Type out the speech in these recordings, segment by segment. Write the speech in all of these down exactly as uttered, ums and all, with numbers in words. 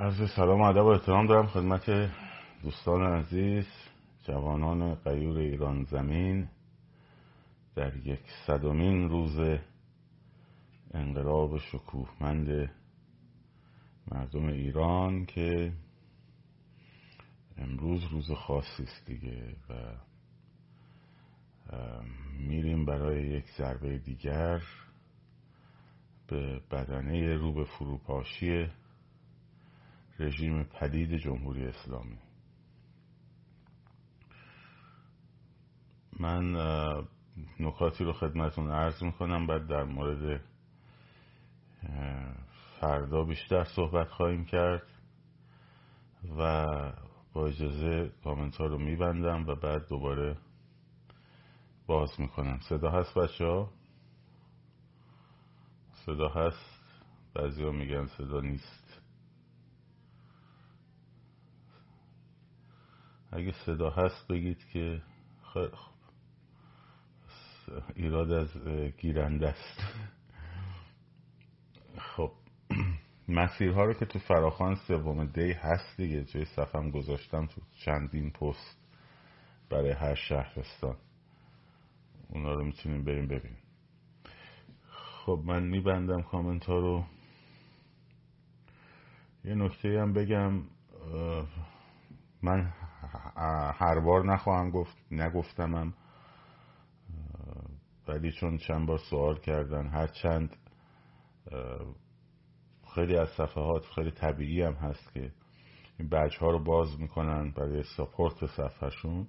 عرض سلام و ادب و احترام دارم خدمت دوستان عزیز، جوانان غیور ایران زمین، در یک صدمین روز انقلاب شکوهمند مردم ایران که امروز روز خاصی است دیگه و میریم برای یک ضربه دیگر به بدنه رو به فروپاشی رژیم پلید جمهوری اسلامی. من نکاتی رو خدمتون عرض میکنم، بعد در مورد فردا بیشتر صحبت خواهیم کرد و با اجازه کامنت ها رو میبندم و بعد دوباره باز میکنم. صدا هست بچه ها؟ صدا هست؟ بعضی ها میگن صدا نیست. اگه صدا هست بگید که خب ایراد از گیرنده است. خب مسیرها رو که تو فراخوان سوم دی هست دیگه، جای صفم گذاشتم تو چندین پست برای هر شهرستان، اونا رو میتونیم بریم ببینیم. خب من میبندم کامنت ها رو. یه نکته هم بگم، من هر بار نخواهم گفت، نگفتمم، ولی چون چند بار سوال کردن، هر چند خیلی از صفحات خیلی طبیعی هم هست که این بچه ها رو باز میکنن برای ساپورت صفحهشون.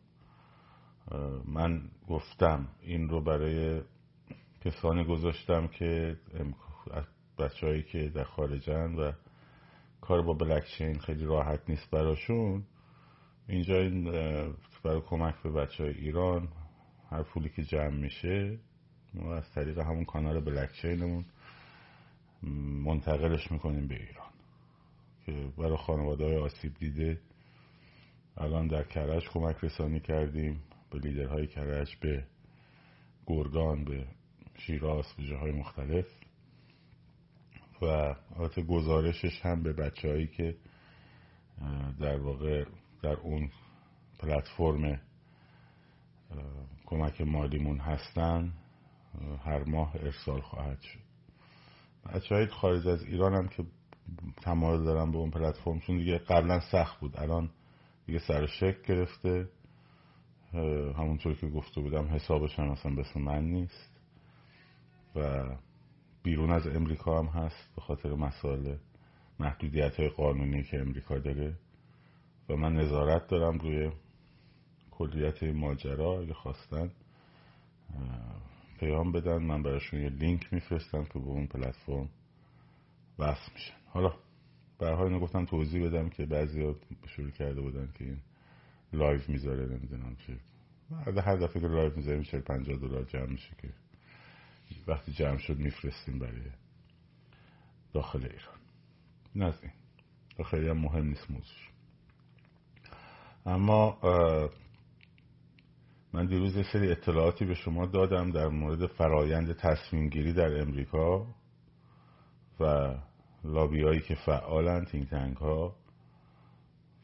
من گفتم این رو برای کسانی گذاشتم که بچه هایی که در خارجن و کار با بلکچین خیلی راحت نیست براشون، اینجا این برای کمک به بچه های ایران هر پولی که جمع میشه ما از طریق همون کانال بلکچینمون منتقلش میکنیم به ایران که برای خانواده های آسیب دیده. الان در کرج کمک رسانی کردیم به لیدرهای کرج، به گرگان، به شیراز، به جاهای مختلف و البته گزارشش هم به بچه هایی که در واقع در اون پلتفرم کمک مالیمون هستن هر ماه ارسال خواهد شد. بچه های خارج از ایران هم که تمایل دارن به اون پلتفرم، چون دیگه قبلا سخت بود، الان دیگه سر شک گرفته، همونطور که گفته بودم حسابش هم اصلا بسم من نیست و بیرون از امریکا هم هست به خاطر مسائل محدودیت های قانونی که امریکا داره و من نظارت دارم روی کلیت ماجرا. اگه خواستن پیام بدن، من براشون یه لینک میفرستم که به اون پلتفرم وصل میشن. حالا برای اینو گفتم توضیح بدم که بعضیا شروع کرده بودن که این لایو میذاره، نمیدونم چه، هر دفعه که لایو میذاریم چهل پنجاه دلار جمع میشه که وقتی جمع شد میفرستیم برای داخل ایران. این از این و خیلی هم مهم نیست موضوعش. اما من دیروز یه سری اطلاعاتی به شما دادم در مورد فرایند تصمیم گیری در امریکا و لابی هایی که فعالن، تینگ تنگ ها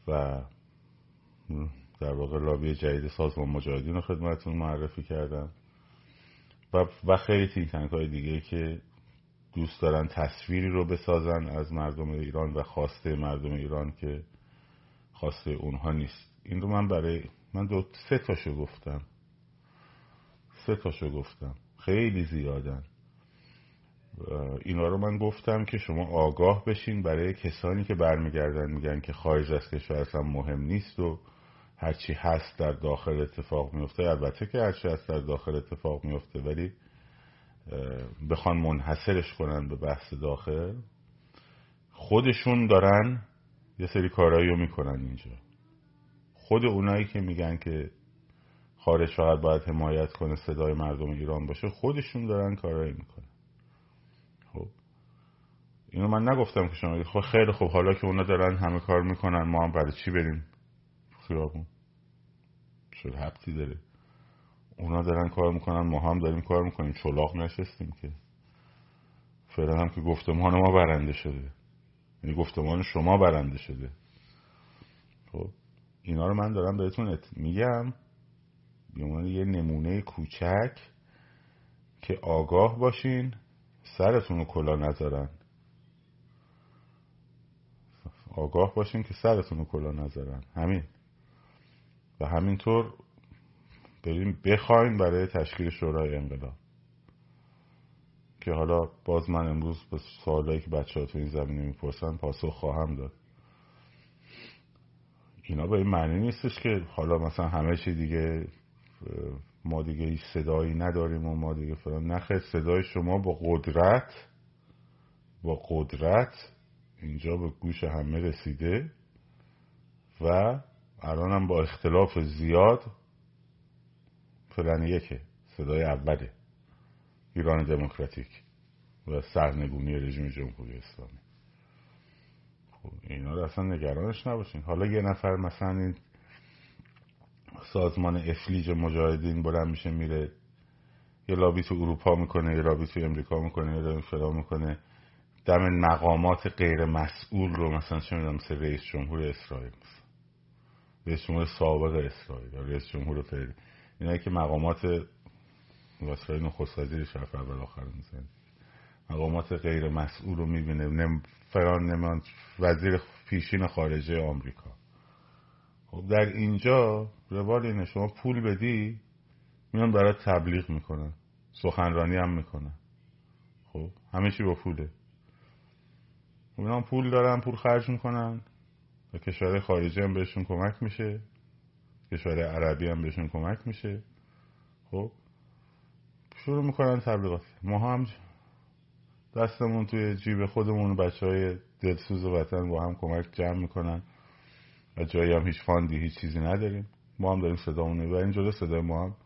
و در واقع لابی جدید سازمان مجاهدین رو خدمتتون معرفی کردم و و خیلی تینگ تنگ های دیگه که دوست دارن تصویری رو بسازن از مردم ایران و خواسته مردم ایران که خواسته اونها نیست. این رو من برای من دو سه تاشو گفتم سه تاشو گفتم خیلی زیادن. اینا رو من گفتم که شما آگاه بشین برای کسانی که برمیگردن میگن که خارج از کشور اصلا مهم نیست و هرچی هست در داخل اتفاق میفته. البته که هرچی هست در داخل اتفاق میفته، ولی بخوان منحصرش کنن به بحث داخل، خودشون دارن یه سری کارایی رو میکنن اینجا. خود اونایی که میگن که خارج فقط باید حمایت کنه، صدای مردم ایران باشه، خودشون دارن کارایی میکنن. خب اینو من نگفتم که شما خب خیلی خوب، حالا که اونا دارن همه کار میکنن ما هم برای چی بریم خیابون؟ چه ربطی داره؟ اونا دارن کار میکنن، ما هم داریم کار میکنیم، چلاق نشستیم که. فعلا هم که گفتمان ما برنده شده. یعنی گفتمان شما برنده شده. خب اینا رو من دارم بهتون میگم به عنوان یه نمونه کوچک که آگاه باشین، سرتون رو کلا نذارن. آگاه باشین که سرتون رو کلا نذارن. همین. و همینطور بریم بخواین برای تشکیل شورای انقلاب، که حالا باز من امروز به سوالایی که بچه‌ها تو این زمینه میپرسن پاسخ خواهم داد. اینا به این معنی نیستش که حالا مثلا همه چی دیگه ما دیگه هیچ صدایی نداریم و ما دیگه فلان. نخیر، صدای شما با قدرت با قدرت اینجا به گوش همه رسیده و الان هم با اختلاف زیاد فلان یکه، صدای اوله ایران دموکراتیک و سرنگونی رژیم جمهوری اسلامی. خب اینا رو اصلا نگرانش نباشین. حالا یه نفر مثلا این سازمان افلیج مجاهدین بلند میشه میره یه لابی تو اروپا میکنه، یه لابی تو امریکا میکنه، یه لابی فرا میکنه، دم مقامات غیر مسئول رو مثلا چه میدونم مثل رئیس جمهور اسرائیل، مثلا رئیس جمهور سابق اسرائیل یا رئیس جمهور فعلی، اینایی که مقامات واسرای نخست وزیر شرف اول آخر میزنه، مقامات غیر مسئول رو میبینه، نم فران نمان وزیر پیشین خارجه آمریکا. خب در اینجا روال اینه شما پول بدی میان برای تبلیغ میکنن، سخنرانی هم میکنن. خب همه چی با پوله. خب اینا پول دارن، پول خرج میکنن و کشور خارجی هم بهشون کمک میشه، کشور عربی هم بهشون کمک میشه. خب شروع میکنن تبلیغات. ما هم دستمون توی جیب خودمون، بچه های دلسوز وطن با هم کمک جمع میکنن و جایی هم هیچ فاندی هیچ چیزی نداریم، ما هم داریم صدامونه و این جلو صدای ما هم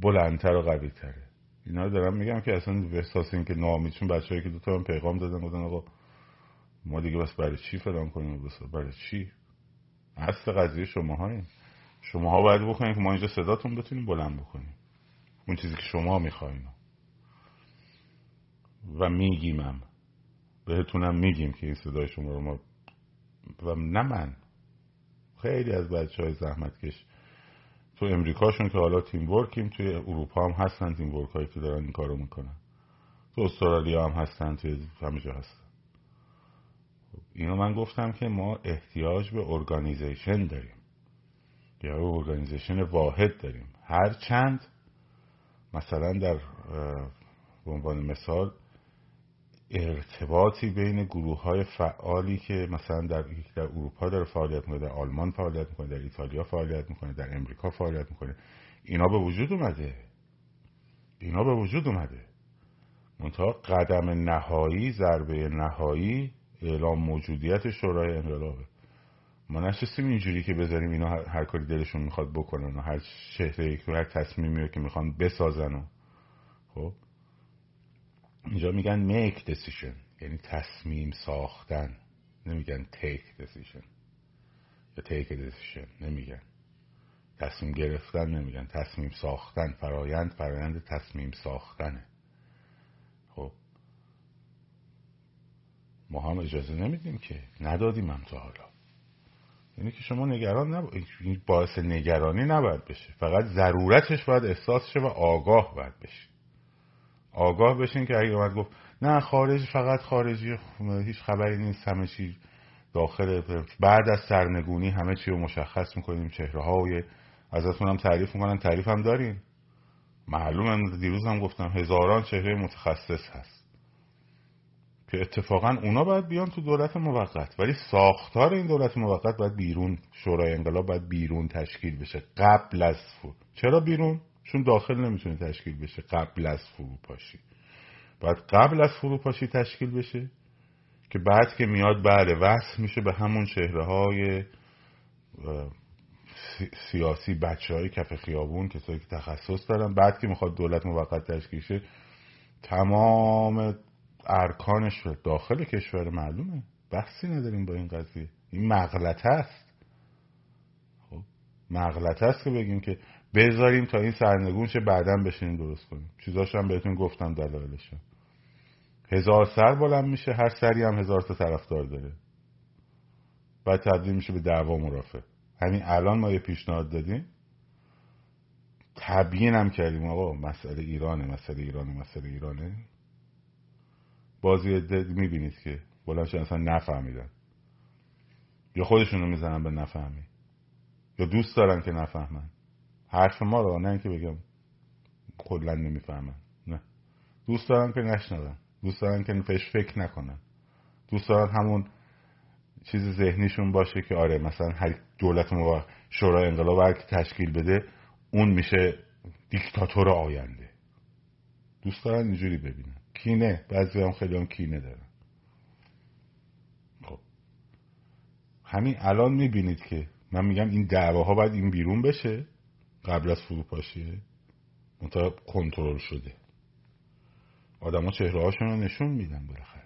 بلندتر و قوی تره. اینا رو دارم میگم که اصلا احساس این که ناامید، چون بچه هایی که دوتا هم پیغام دادن گفتن آقا ما دیگه بس برای چی فلان کنیم، بس برای چی؟ اصل قضیه شماهایین. شماها باید بکنین که ما اینجا صداتون بتونیم بلند بکنیم، اون چیزی که شما میخواین و میگیمم بهتونم میگیم که این صدای شما رو ما و نه من، خیلی از بچه های زحمتکش تو امریکاشون که حالا تیم ورکیم، توی اروپا هم هستن تیم ورک هایی که دارن این کارو میکنن، تو استرالیا هم هستن، توی همه جا هستن. اینو من گفتم که ما احتیاج به ارگانیزیشن داریم، یا ارگانیزیشن واحد داریم. هر چند مثلا در به عنوان مثال ارتباطی بین گروه‌های فعالی که مثلا در در اروپا داره فعالیت می‌کنه، در آلمان فعالیت می‌کنه، در ایتالیا فعالیت می‌کنه، در امریکا فعالیت می‌کنه، اینا به وجود اومده. اینا به وجود اومده. منتها قدم نهایی، ضربه نهایی اعلام موجودیت شورای انقلابه. ما نشستیم اینجوری که بذاریم اینا هر کاری دلشون می‌خواد بکنن و هر چهره‌ای که هر تصمیمی که می‌خوان بسازن و خب اینجا میگن make decision، یعنی تصمیم ساختن، نمیگن take decision یا take decision، نمیگن تصمیم گرفتن، نمیگن تصمیم ساختن. فرایند فرایند تصمیم ساختنه. خب ما هم اجازه نمیدیم که، ندادیم هم تا حالا. یعنی که شما نگران نباید، باعث نگرانی نباید بشه، فقط ضرورتش باید احساس شه و آگاه باید بشه. آگاه بشین که اگه اومد گفت نه خارج فقط خارجی، هیچ خبری نیست، همه چی داخل، بعد از سرنگونی همه چی رو مشخص میکنیم، چهره ها ازتون هم تعریف میکنن، تعریف هم داریم، معلومه. دیروز هم گفتم هزاران چهره متخصص هست که اتفاقا اونا باید بیان تو دولت موقت، ولی ساختار این دولت موقت باید بیرون، شورای انقلاب باید بیرون تشکیل بشه قبل از فور. چرا بیرون؟ چون داخل نمیتونه تشکیل بشه قبل از فروپاشی. باید قبل از فروپاشی تشکیل بشه که بعد که میاد بله وصل میشه به همون چهره های سیاسی، بچه های کف خیابون، کسایی که تخصص دارن. بعد که میخواد دولت موقت تشکیل شه تمام ارکانش داخل کشور معلومه، بحثی نداریم با این قضیه. این مغلطه است، خب مغلطه است که بگیم که بذاریم تا این سرنگون شه بعداً بشینیم درست کنیم. چیزاشم بهتون گفتم دلایلش. هزار سر بلند میشه، هر سری هم هزار تا طرفدار داره، بعد تبدیل میشه به دعوا مرافع. همین الان ما یه پیشنهاد دادیم، تبیین هم کردیم آقا مسئله ایرانه، مسئله ایرانه، مسئله ایرانه. بازی عده میبینید که بلندشن اصلا نفهمیدن، یا خودشون رو میزنن به نفهمی، یا دوست دارن که نفهمن حرف ما رو، نه اینکه بگم کلا نمیفهمن، نه، دوست دارن که نشنون، دوست دارن که فش فکر نکنن، دوست دارن همون چیز ذهنیشون باشه که آره مثلا هر دولت موقع شورای انقلاب هر که تشکیل بده اون میشه دیکتاتور آینده. دوست دارن اینجوری ببینن، کینه، بعضی هم خیلی هم کینه دارن. خب همین الان میبینید که من میگم این دعواها باید این بیرون بشه قبل از فروپاشیه، منطقه کنترل شده، آدم ها چهره هاشون رو نشون میدن. بالاخره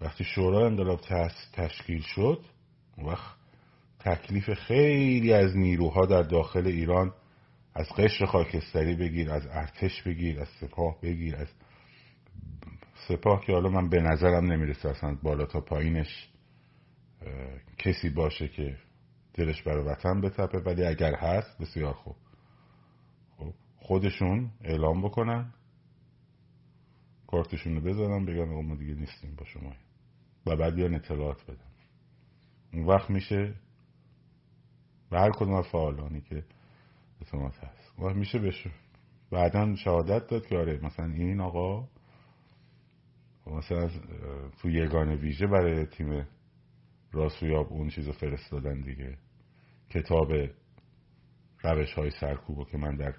وقتی شورای انقلاب تشکیل شد، اون وقت تکلیف خیلی از نیروها در داخل ایران، از قشر خاکستری بگیر، از ارتش بگیر، از سپاه بگیر، از سپاه که حالا من به نظرم نمیرسه اصلا بالا تا پایینش کسی باشه که دلش برای وطن بتپه، ولی اگر هست بسیار خوب. خب خودشون اعلام بکنن، کارتشون رو بزنن، بگن آقا ما دیگه نیستیم با شما، و بعد بیان اطلاعات بدن. اون وقت میشه به هر کدوم از فعالانی که اطلاعات هست، اون وقت میشه بشه بعدن شهادت داد که آره مثلا این آقا مثلا تو یگانه ویژه برای تیم راسویاب اون چیز رو فرستادن دیگه، کتاب روش های سرکوب که من در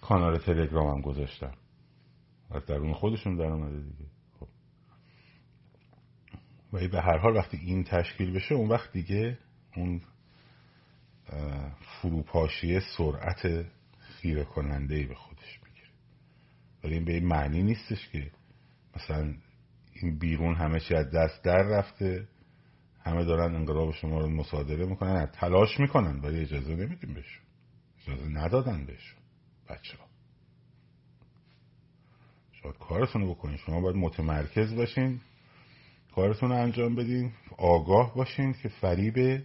کانال تلگرامم گذاشتم، از درون خودشون در آمده دیگه. خب و به هر حال وقتی این تشکیل بشه، اون وقت دیگه اون فروپاشی سرعت خیره کنندهی به خودش میگیره. ولی این به این معنی نیستش که مثلا این بیرون همه چی از دست در رفته، همه دارن انقلاب شما رو مصادره میکنن، تلاش میکنن، ولی اجازه نمیدیم بهشون، اجازه ندادن بهشون. بچه ها شاید کارتون رو بکنین، شما باید متمرکز باشین، کارتون رو انجام بدین، آگاه باشین که فریب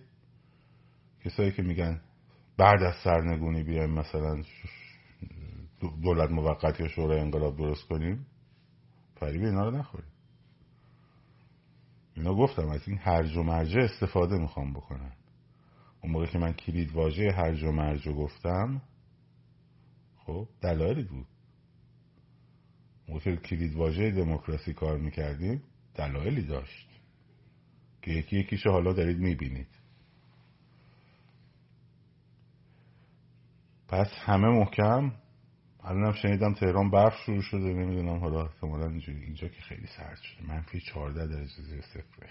کسایی که میگن بعد از سرنگونی بیایم مثلا دولت موقت یا شورای انقلاب درست کنیم، فریب اینا رو نخوریم. اینا گفتم از این هرج و مرج استفاده میخوام بکنن. اون موقع که من کلید واژه هرج و مرج گفتم، خب دلایلی بود. اون موقع کلید واژه دموکراسی کار میکردیم، دلایلی داشت که یکی یکیشو حالا دارید میبینید. پس همه محکم. الانم شنیدم تهران برف شروع شده، نمیدونم حالا احتمالا اینجوری، اینجا که خیلی سرد شده، منفی چهارده درجه زیر صفره.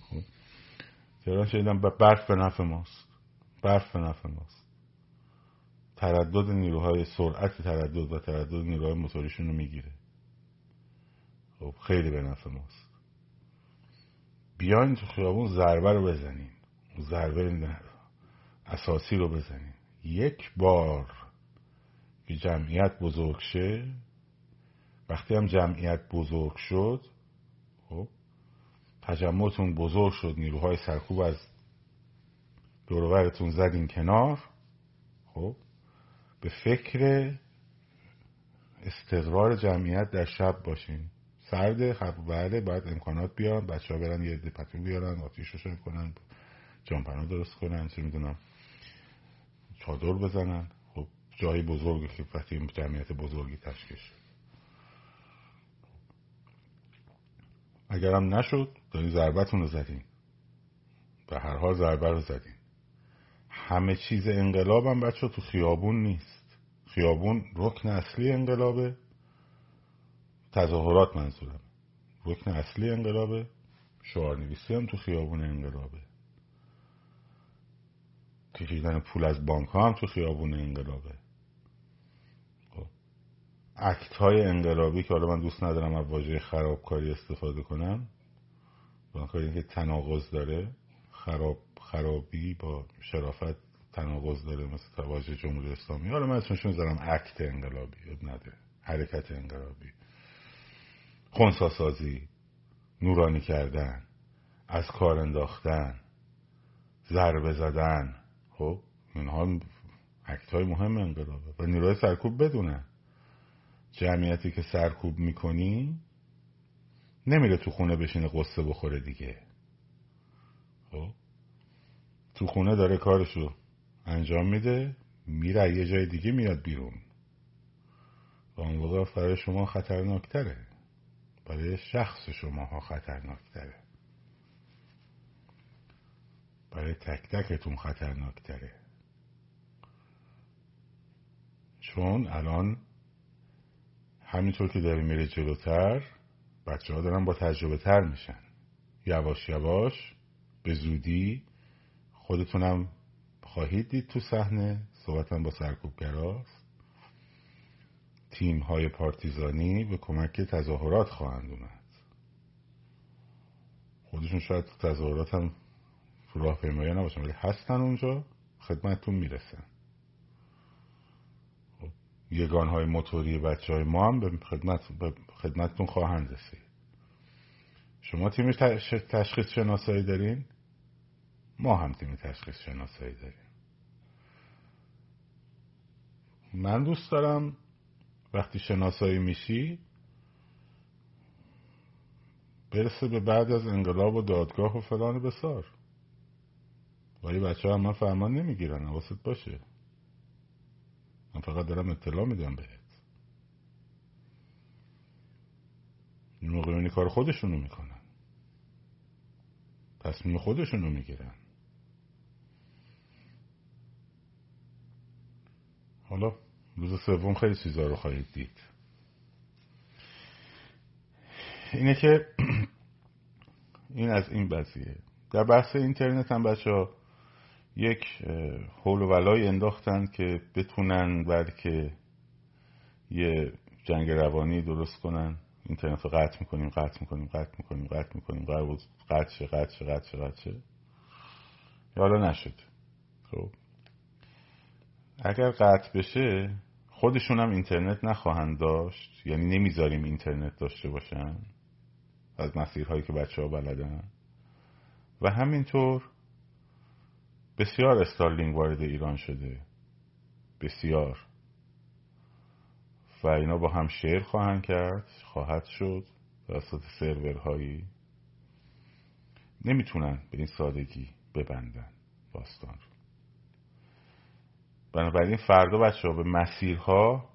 خب تهران شنیدم برف به نفع ماست، برف به نفع ماست. تردد نیروهای سرعت تردد و تردد نیروهای موتوریشون رو میگیره، خب خیلی به نفع ماست. بیاین تو خیابون ضربه رو بزنین، ضربه اساسی رو بزنین. یک بار که جمعیت بزرگ شه، وقتی هم جمعیت بزرگ شد، خب تجمعتون بزرگ شد، نیروهای سرکوب از دوروبرتون زدین کنار، خب به فکر استقرار جمعیت در شب باشین. سرده، خب بله، باید امکانات بیارن، بچه ها برن یه دپتو بیارن، آتیش روشن کنن، جانپنا درست کنن، چه میدونم چادر بزنن. جایی بزرگی که وقتی جمعیت بزرگی تشکیل شد، اگرم نشد دارین ضربتون رو زدین، به هر حال ضربه رو زدین. همه چیز انقلاب هم بچه تو خیابون نیست، خیابون رکن اصلی انقلابه، تظاهرات منظورم رکن اصلی انقلابه، شعارنویسی هم تو خیابون انقلابه، کشیدن پول از بانک ها هم تو خیابون انقلابه، اکت های انقلابی که حالا من دوست ندارم از واژه خرابکاری استفاده کنم، بانکاری که تناقض داره، خراب خرابی با شرافت تناقض داره، مثل واژه جمهوری اسلامی. حالا من اسمشون زدم اکت انقلابی، اب نده حرکت انقلابی، خنثی‌سازی، نورانی کردن، از کار انداختن، ضربه زدن. خب اینها اکت‌های مهم انقلابه و نیروهای سرکوب بدونن جمعیتی که سرکوب میکنی نمیره تو خونه بشینه قصه بخوره دیگه. خب تو خونه داره کارشو انجام میده، میره یه جای دیگه میاد بیرون و اون وقت برای شما خطرناکتره، برای شخص شماها خطرناکتره، برای تک تکتون خطرناکتره. چون الان همینطور که داره میره جلوتر بچه ها دارن با تجربه تر میشن، یواش یواش به زودی خودتونم خواهید دید تو صحنه. صحبتم با سرکوبگراست، تیم های پارتیزانی به کمک تظاهرات خواهند اومد، خودشون شاید تظاهرات هم تو راه پیمایی نباشن ولی هستن اونجا، خدمتتون میرسن. یگان های موتوری بچه های ما هم به خدمت به خدمتتون خواهند رسید. شما تیم تشخیص شناسایی دارین؟ ما هم تیم تشخیص شناسایی داریم. من دوست دارم وقتی شناسایی میشی برسه به بعد از انقلاب و دادگاه و فلان و بسار، ولی بچه هم من فرمان نمیگیرن، حواست باشه. من فقط دارم اطلاع میدم بهت، این مقیمونی کار خودشونو میکنن، تصمیم خودشونو میگیرن. حالا روز سوم خیلی چیزا رو خواهید دید. اینه که این از این بحثیه. در بحث اینترنت هم بچه ها یک حول و ولای انداختن که بتونن بلکه یه جنگ روانی درست کنن. اینترنت رو قطع میکنیم قطع میکنیم قطع میکنیم قطع میکنیم قطع قطع قطع قطع قطع یا حالا نشد. خب اگر قطع بشه خودشون هم اینترنت نخواهند داشت، یعنی نمیذاریم اینترنت داشته باشن از مسیرهایی که بچه ها بلدن. و همینطور بسیار استارلینگ وارد ایران شده، بسیار، و اینا با هم شیر خواهند کرد، خواهد شد توسط سرورهایی. نمیتونن به این سادگی ببندن باستان رو. بنابراین فردا بچه ها به مسیرها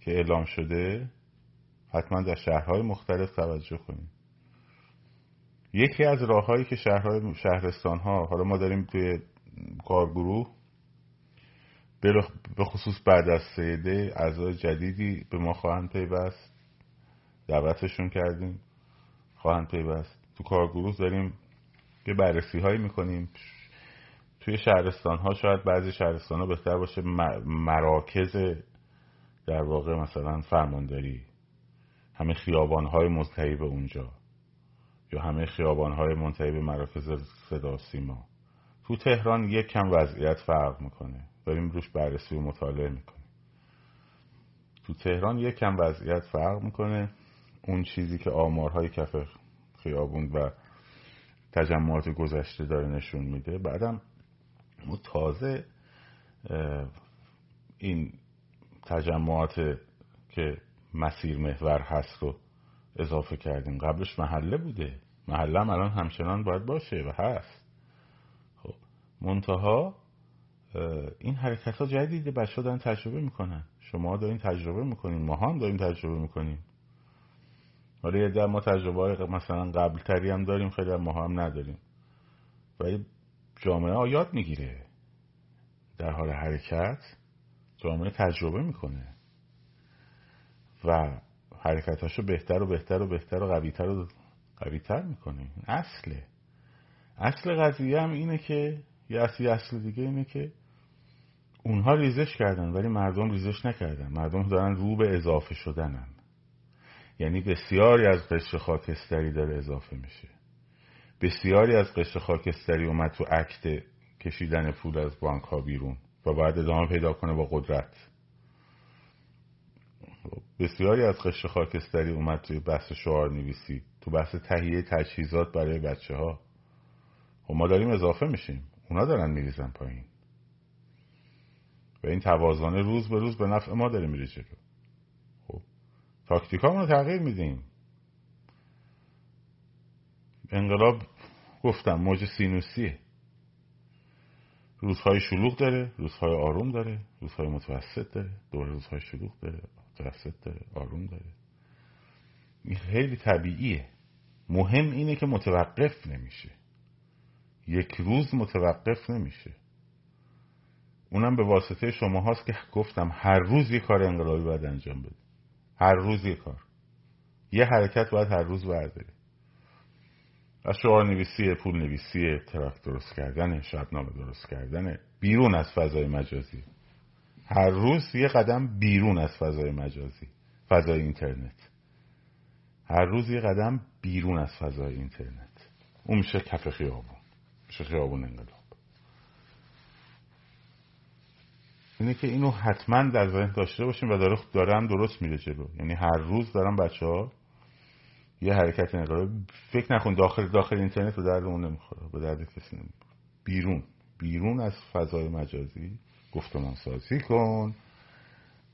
که اعلام شده حتما در شهرهای مختلف توجه کنید. یکی از راههایی که شهرهای شهرستان ها، حالا ما داریم توی کارگروه به خصوص بعد از سیده اعضای جدیدی به ما خواهند پیوست، دعوتشون کردیم خواهند پیوست. تو کارگروه داریم یه بررسی هایی میکنیم توی شهرستان ها. شاید بعضی شهرستان ها بهتر باشه مراکز در واقع مثلا فرمانداری، همه خیابان های منتهی به اونجا یا همه خیابان های منتهی به مراکز صدا سیما. تو تهران یک کم وضعیت فرق میکنه، داریم روش بررسی و مطالعه میکنیم. تو تهران یک کم وضعیت فرق میکنه. اون چیزی که آمارهای کف خیابون و تجمعات گذشته داره نشون میده، بعدم ما تازه این تجمعات که مسیر محور هست رو اضافه کردیم. قبلش محله بوده، محله هم الان همچنان باید باشه و هست. خب منتها این حرکت ها جدیده، بچه ها دارن تجربه میکنن، شما دارین تجربه میکنین، ما هم داریم تجربه میکنیم. حالا یه در ما تجربه های مثلا قبل تری هم داریم، خیلی هم ما هم نداریم، ولی جامعه ها یاد میگیره. در حال حرکت جامعه تجربه میکنه و حرکتاشو بهتر و بهتر و بهتر و قویتر و قویتر میکنه. اصله اصل قضیه هم اینه که یه اصلی اصل دیگه اینه که اونها ریزش کردن ولی مردم ریزش نکردن، مردم دارن رو به اضافه شدنن. یعنی بسیاری از قشر خاکستری داره اضافه میشه، بسیاری از قشر خاکستری اومد تو اکت کشیدن پول از بانک ها بیرون و باید ادامه پیدا کنه با قدرت. بسیاری از قشر خاکستری اومد توی بحث شعار نویسی، تو بحث تهیه تجهیزات برای بچه ها. خب ما داریم اضافه میشیم، اونا دارن میریزن پایین و این توازنه روز به روز به نفع ما داره میره جلو. خب تاکتیکامونو تغییر میدیم. انقلاب گفتم موج سینوسیه، روزهای شلوغ داره، روزهای آروم داره، روزهای متوسط داره، دوباره روزهای شلوغ داره، متوسط داره، آروم داره. این خیلی طبیعیه. مهم اینه که متوقف نمیشه، یک روز متوقف نمیشه. اونم به واسطه شما هاست که گفتم هر روز یه کار انقلابی باید انجام بده، هر روز یه کار، یه حرکت باید هر روز برداری. از شعار نویسی، پول نویسی، تراکت درست کردن، شبنامه درست کردن، بیرون از فضای مجازی، هر روز یه قدم بیرون از فضای مجازی، فضای اینترنت، هر روز یه قدم بیرون از فضای اینترنت. اون میشه کف خیابون، میشه خیابون انقلاب. اینه که اینو حتما در ذهن داشته باشیم و داره دارم درست میره جلو. یعنی هر روز دارم بچه ها یه حرکت انقلابی. فکر نکن داخل داخل اینترنت به درد اون نمیخوره، به درد کسی نمیخوره. بیرون بیرون از فضای مجازی گفتمان سازی کن.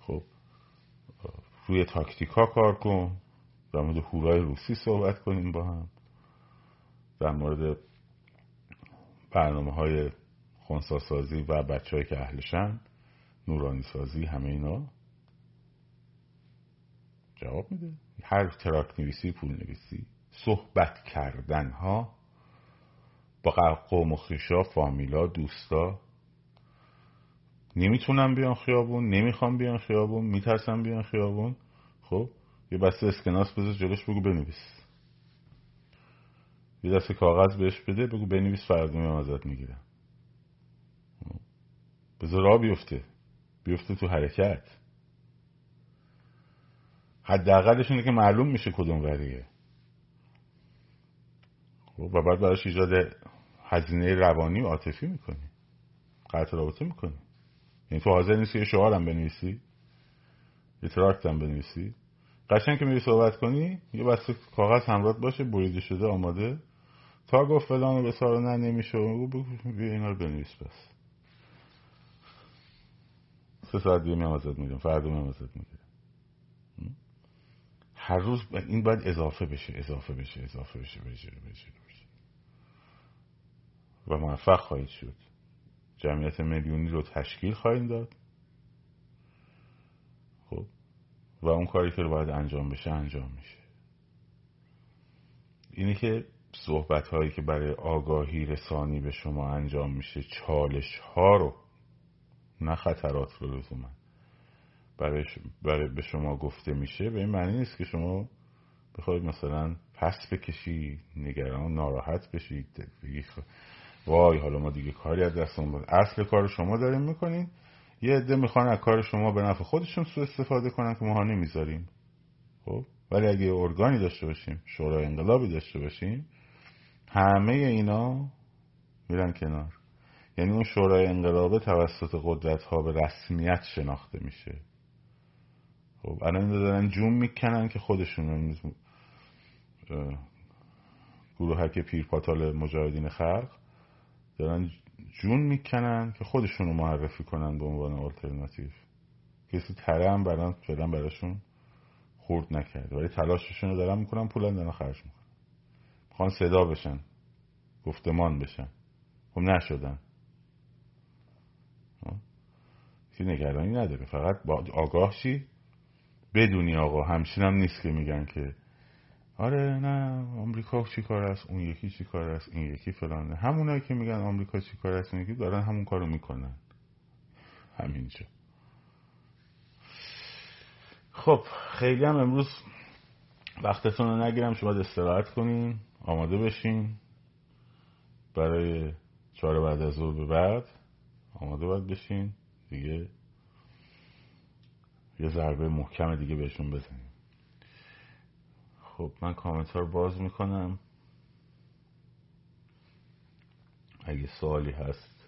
خب روی تاکتیکا کار کن. در مورد هورای روسی صحبت کنیم با هم، در مورد برنامه های خونسا سازی و بچه هایی که اهلشن، نورانی سازی، همه اینا جواب میده. هر تراک نویسی، پول نویسی، صحبت کردن ها با قوم و خویشا، فامیلا، دوستا. نمیتونم بیان خیابون، نمیخوام بیان خیابون، میترسم بیان خیابون. خب یه بسته اسکناس بذار جلوش، بگو بنویس. یه دسته کاغذ بهش بده، بگو بنویس، فردا میام ازت میگیرم. بذار راه بیفته، بیفته تو حرکت. حداقلش اینه که معلوم میشه کدوم وریه. خب و بعد براش ایجاد هزینه روانی و عاطفی میکنی، قطع رابطه میکنی. یعنی تو حاضر نیستی یه شعارم بنویسی، یه تراکتم بنویسی. قشنگ که میری صحبت کنی یه بسته کاغذ همراهت باشه، بریده شده، آماده. تا گفت فلان و بسار و نه نمیشه، بگو بیا اینا رو بنویس. بس سه ساعت دیگه میام ازت میگم، فردا میام ازت میگم. هر روز این باید اضافه بشه، اضافه بشه، اضافه بشه، بشه، بشه، بشه. و موفق خواهید شد. جمعیت میلیونی رو تشکیل خواهید داد. خب و اون کاری که باید انجام بشه انجام میشه. اینه که صحبت هایی که برای آگاهی رسانی به شما انجام میشه، چالش ها رو، نه خطرات رو لزوما برای, ش... برای به شما گفته میشه، به این معنی نیست که شما بخواید مثلا پس بکشی، نگران، ناراحت بشی، بگی وای حالا ما دیگه کاری از دستمون بود. اصل کار شما داریم میکنین. یه عده میخوان از کار شما به نفع خودشون سوء استفاده کنن که ماها نمیذاریم. خب ولی اگه ارگانی داشته باشیم، شورای انقلابی داشته باشیم، همه اینا میرن کنار. یعنی اون شورای انقلاب توسط قدرت ها به رسمیت شناخته میشه. خب الان دارن جون میکنن که خودشون گروهک پیرپاتال مجاهدین خلق دارن جون میکنن که خودشونو معرفی کنن به عنوان آلترناتیو. کسی تره هم برن فعلا براشون خورد نکرده، ولی تلاششون رو دارن میکنن، پولن دارن خرج میکنن، میخوان صدا بشن، گفتمان بشن. خب نشدن. کسی نگرانی نداره، فقط با آگاه شی. بدونی آقا همچین هم نیست که میگن که آره نه آمریکا چی کار است، اون یکی چی کار است، این یکی فلانه. همونایی که میگن آمریکا چی کار است، اون یکی دارن همون کارو میکنن همینجا. خب خیلی هم امروز وقتتون رو نگیرم، شما استراحت کنین، آماده بشین برای چهار بعد از ظهر به بعد آماده باید بشین دیگه. یه ضربه محکم دیگه بهشون بزنیم. خب من کامنت ها رو باز میکنم، اگه سوالی هست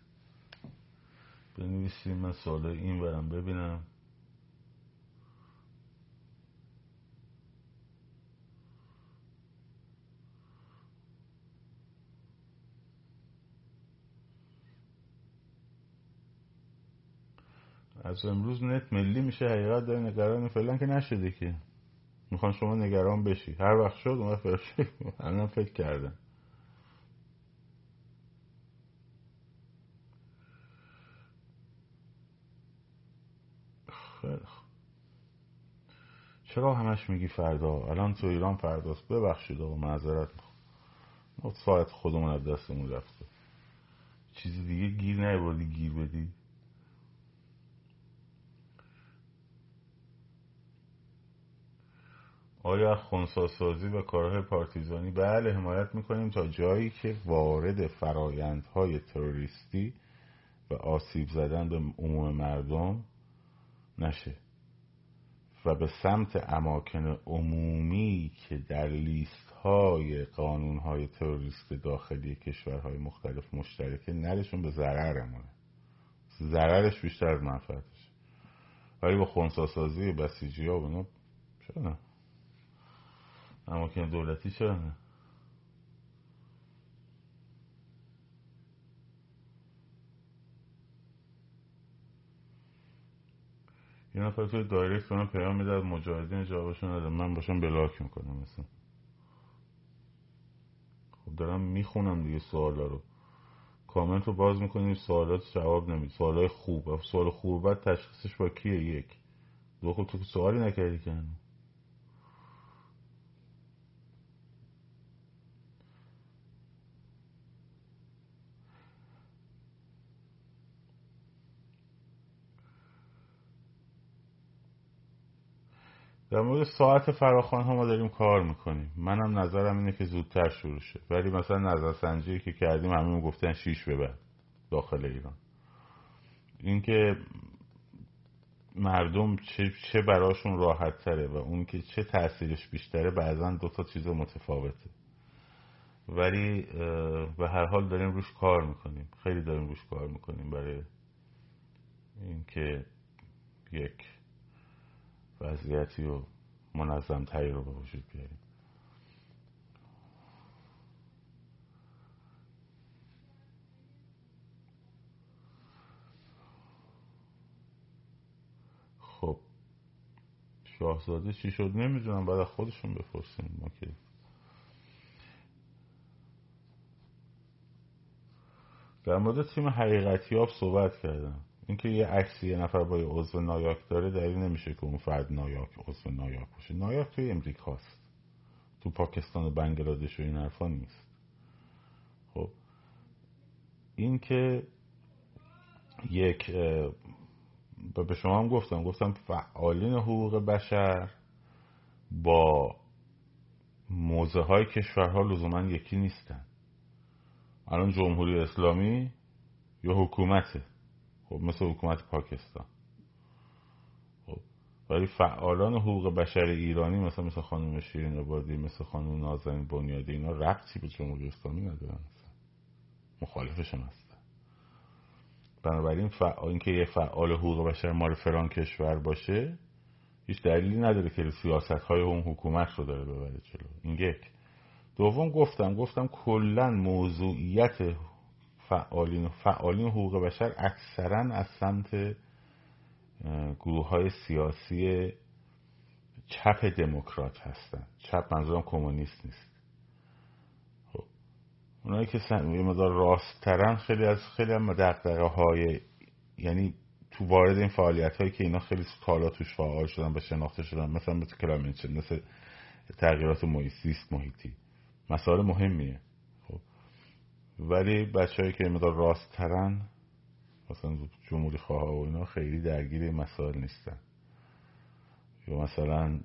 بنویسیم، من سوال این برم ببینم. از امروز نت ملی میشه. حقیقت داری نگران فعلا که نشده که، میخوان شما نگران بشی. هر وقت شد اومد فراشی الان فکر کردم. چرا همش میگی فردا؟ الان تو ایران فرداست. ببخشید و معذرت میخوام، ساعت خودمون از دستمون رفته. چیزی دیگه گیر نیاوردی گیر بدی. آیا خنثی‌سازی و کارهای پارتیزانی؟ بله، حمایت میکنیم تا جایی که وارد فرایندهای تروریستی و آسیب زدن به عموم مردم نشه و به سمت اماکن عمومی که در لیست‌های قانون‌های تروریست داخلی کشورهای مختلف مشترکه نرسون. به ضررمونه، ضررش بیشتر از منفعتشه. ولی با خنثی‌سازی بسیجی‌ها و اینا چرا نه؟ اماکن دولتی چرا نه؟ یه نفر توی دایرکت کنم پیام میده از مجاهدین جوابشون ندارم، من باشم بلاک میکنم مثلا. خب دارم میخونم دیگه سوالا رو، کامنت رو باز میکنیم، سوالات جواب نمیده. سوالای خوب، سوال خوب بعد تشخیصش با کیه؟ یک دو خود تو سوالی نکردی که هنو. در مورد ساعت فراخوان ها ما داریم کار میکنیم. منم نظرم اینه که زودتر شروع شه. ولی مثلا نظرسنجی که کردیم همین گفتن شیش به بعد داخل ایران. این که مردم چه, چه براشون راحت تره و اون که چه تأثیرش بیشتره بعضا دوتا چیز متفاوته. ولی به هر حال داریم روش کار میکنیم. خیلی داریم روش کار میکنیم برای این که یک وضعیتی و منظم تری رو به وجود بیاریم. خب شاهزاده چی شد نمیدونم، بعد خودشون بپرسیم ما که. در مورد تیم حقیقتیاب صحبت کردم. اینکه یه عکسی یه نفر با یه عضو نایاک داره دلیل نمیشه که اون فرد نایاک عضو نایاک باشه. نایاک توی امریکاست، تو پاکستان و بنگلادش و این حرفا نیست. خب اینکه یک به شما هم گفتم گفتم فعالین حقوق بشر با موزه های کشورها لزوما یکی نیستن. الان جمهوری اسلامی یه حکومته، خب مثل حکومت پاکستان. خب ولی فعالان حقوق بشر ایرانی مثلا مثل خانم شیرین عبادی، مثل خانم نازنین بنیادی، اینا ربطی به جمهوری اسلامی ندارن، مخالفشون هستن. بنابراین فعال اینکه یه فعال حقوق بشر مال فلان کشور باشه هیچ دلیلی نداره که سیاست‌های اون حکومت رو داره ببره جلو. این یک. دوم گفتم گفتم کلا موضوعیت فعالین فعالین حقوق بشر اکثرا از سمت گروه‌های سیاسی چپ دموکرات هستن. چپ منظورم کمونیست نیست. خب اونایی که سن مدار راست‌ترن خیلی از خیلی هم دغدغه‌های، یعنی تو وارد این فعالیت‌هایی که اینا خیلی کالا توش فعال شدن و شناخته شدن، مثلا مثل کلامنچه، مثل تغییرات محیطیست محیطی، مسائل مهمیه. ولی بچه‌هایی که مدار راست ترن مثلا جمهوری خواه و اینا خیلی درگیر مسائل نیستن، یا مثلا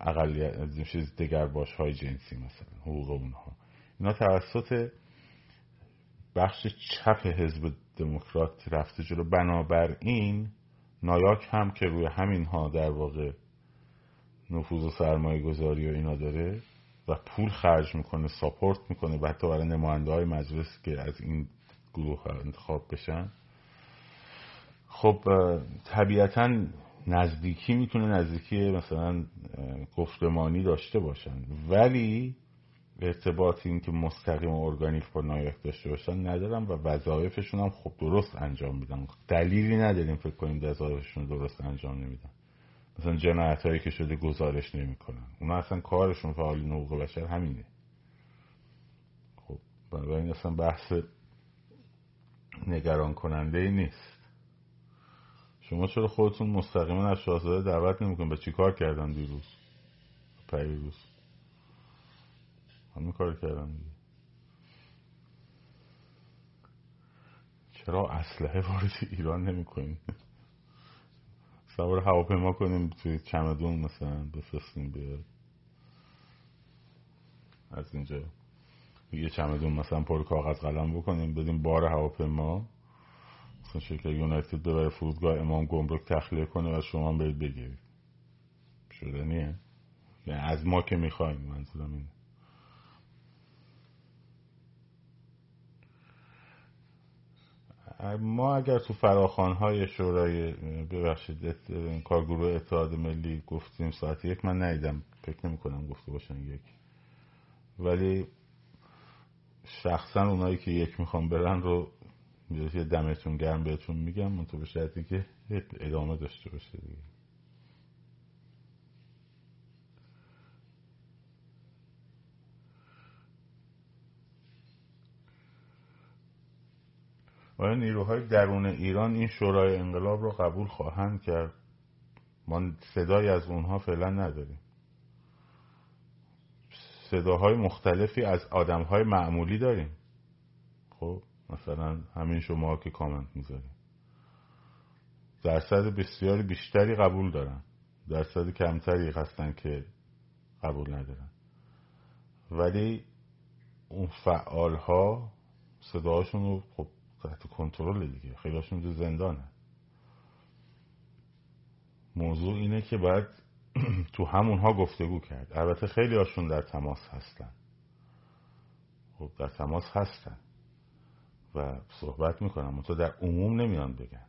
اقلیت از این چیز دگرباش های جنسی، مثلا حقوق اونها، اینا توسط بخش چپ حزب دموکرات رفته جلو. بنابراین نایاک هم که روی همینها در واقع نفوذ و سرمایه گذاری و اینا داره و پول خرج میکنه، ساپورت میکنه و حتی برای نماینده های مجلس که از این گروه ها انتخاب بشن، خب طبیعتا نزدیکی میتونه نزدیکی مثلا گفتمانی داشته باشن. ولی ارتباط این که مستقیم ارگانیک با نایاک داشته باشن ندارم و وظایفشون هم خب درست انجام میدن. دلیلی نداریم فکر کنیم وظایفشون درست انجام نمیدن. مثلا جنایتایی که شده گزارش نمیکنن. اونا اصلا کارشون فعالین حقوق بشر همینه. خب بنابراین اصلا بحث نگران کننده ای نیست. شما چرا خودتون مستقیما از شاهزاده دعوت نمیکنید؟ به چی کار کردن دیروز؟ پیروز همین کار کردن دیگه. چرا اسلحه وارد ایران نمیکنید؟ سوار هواپیما کنیم توی چمدون مثلا بفرستیم بیاد از اینجا، یه چمدون مثلا پر کاغذ قلم بکنیم بدیم بار هواپیما مثلا شرکت یونایتد ببره فرودگاه امام گمرک تخلیه کنه و شما برید بگیرید. شدنیه؟ یعنی از ما که میخوایم، منظورم اینه. ما اگر تو فراخوان‌های شورای ببخشید کارگروه اتحاد ملی گفتیم ساعت یک، من ندیدم، فکر نمی‌کنم گفته باشن یک، ولی شخصا اونایی که یک میخوام برن رو یه دمتون گرم بهتون میگم، من تو به شرطی که ادامه داشته باشه دیگه. آیا نیروهای درون ایران این شورای انقلاب رو قبول خواهند کرد؟ ما صدایی از اونها فعلا نداریم. صداهای مختلفی از آدمهای معمولی داریم. خب مثلا همین شما که کامنت میذاریم درصد بسیار بیشتری قبول دارن، درصد کمتری هستن که قبول ندارن، ولی اون فعالها صداهاشون رو خب تحت کنترل دیگه، خیلیشون تو زندانه. موضوع اینه که باید تو همونها گفتگو کرد. البته خیلی هاشون در تماس هستن، خب در تماس هستن و صحبت میکنن، منتها در عموم نمیان بگن.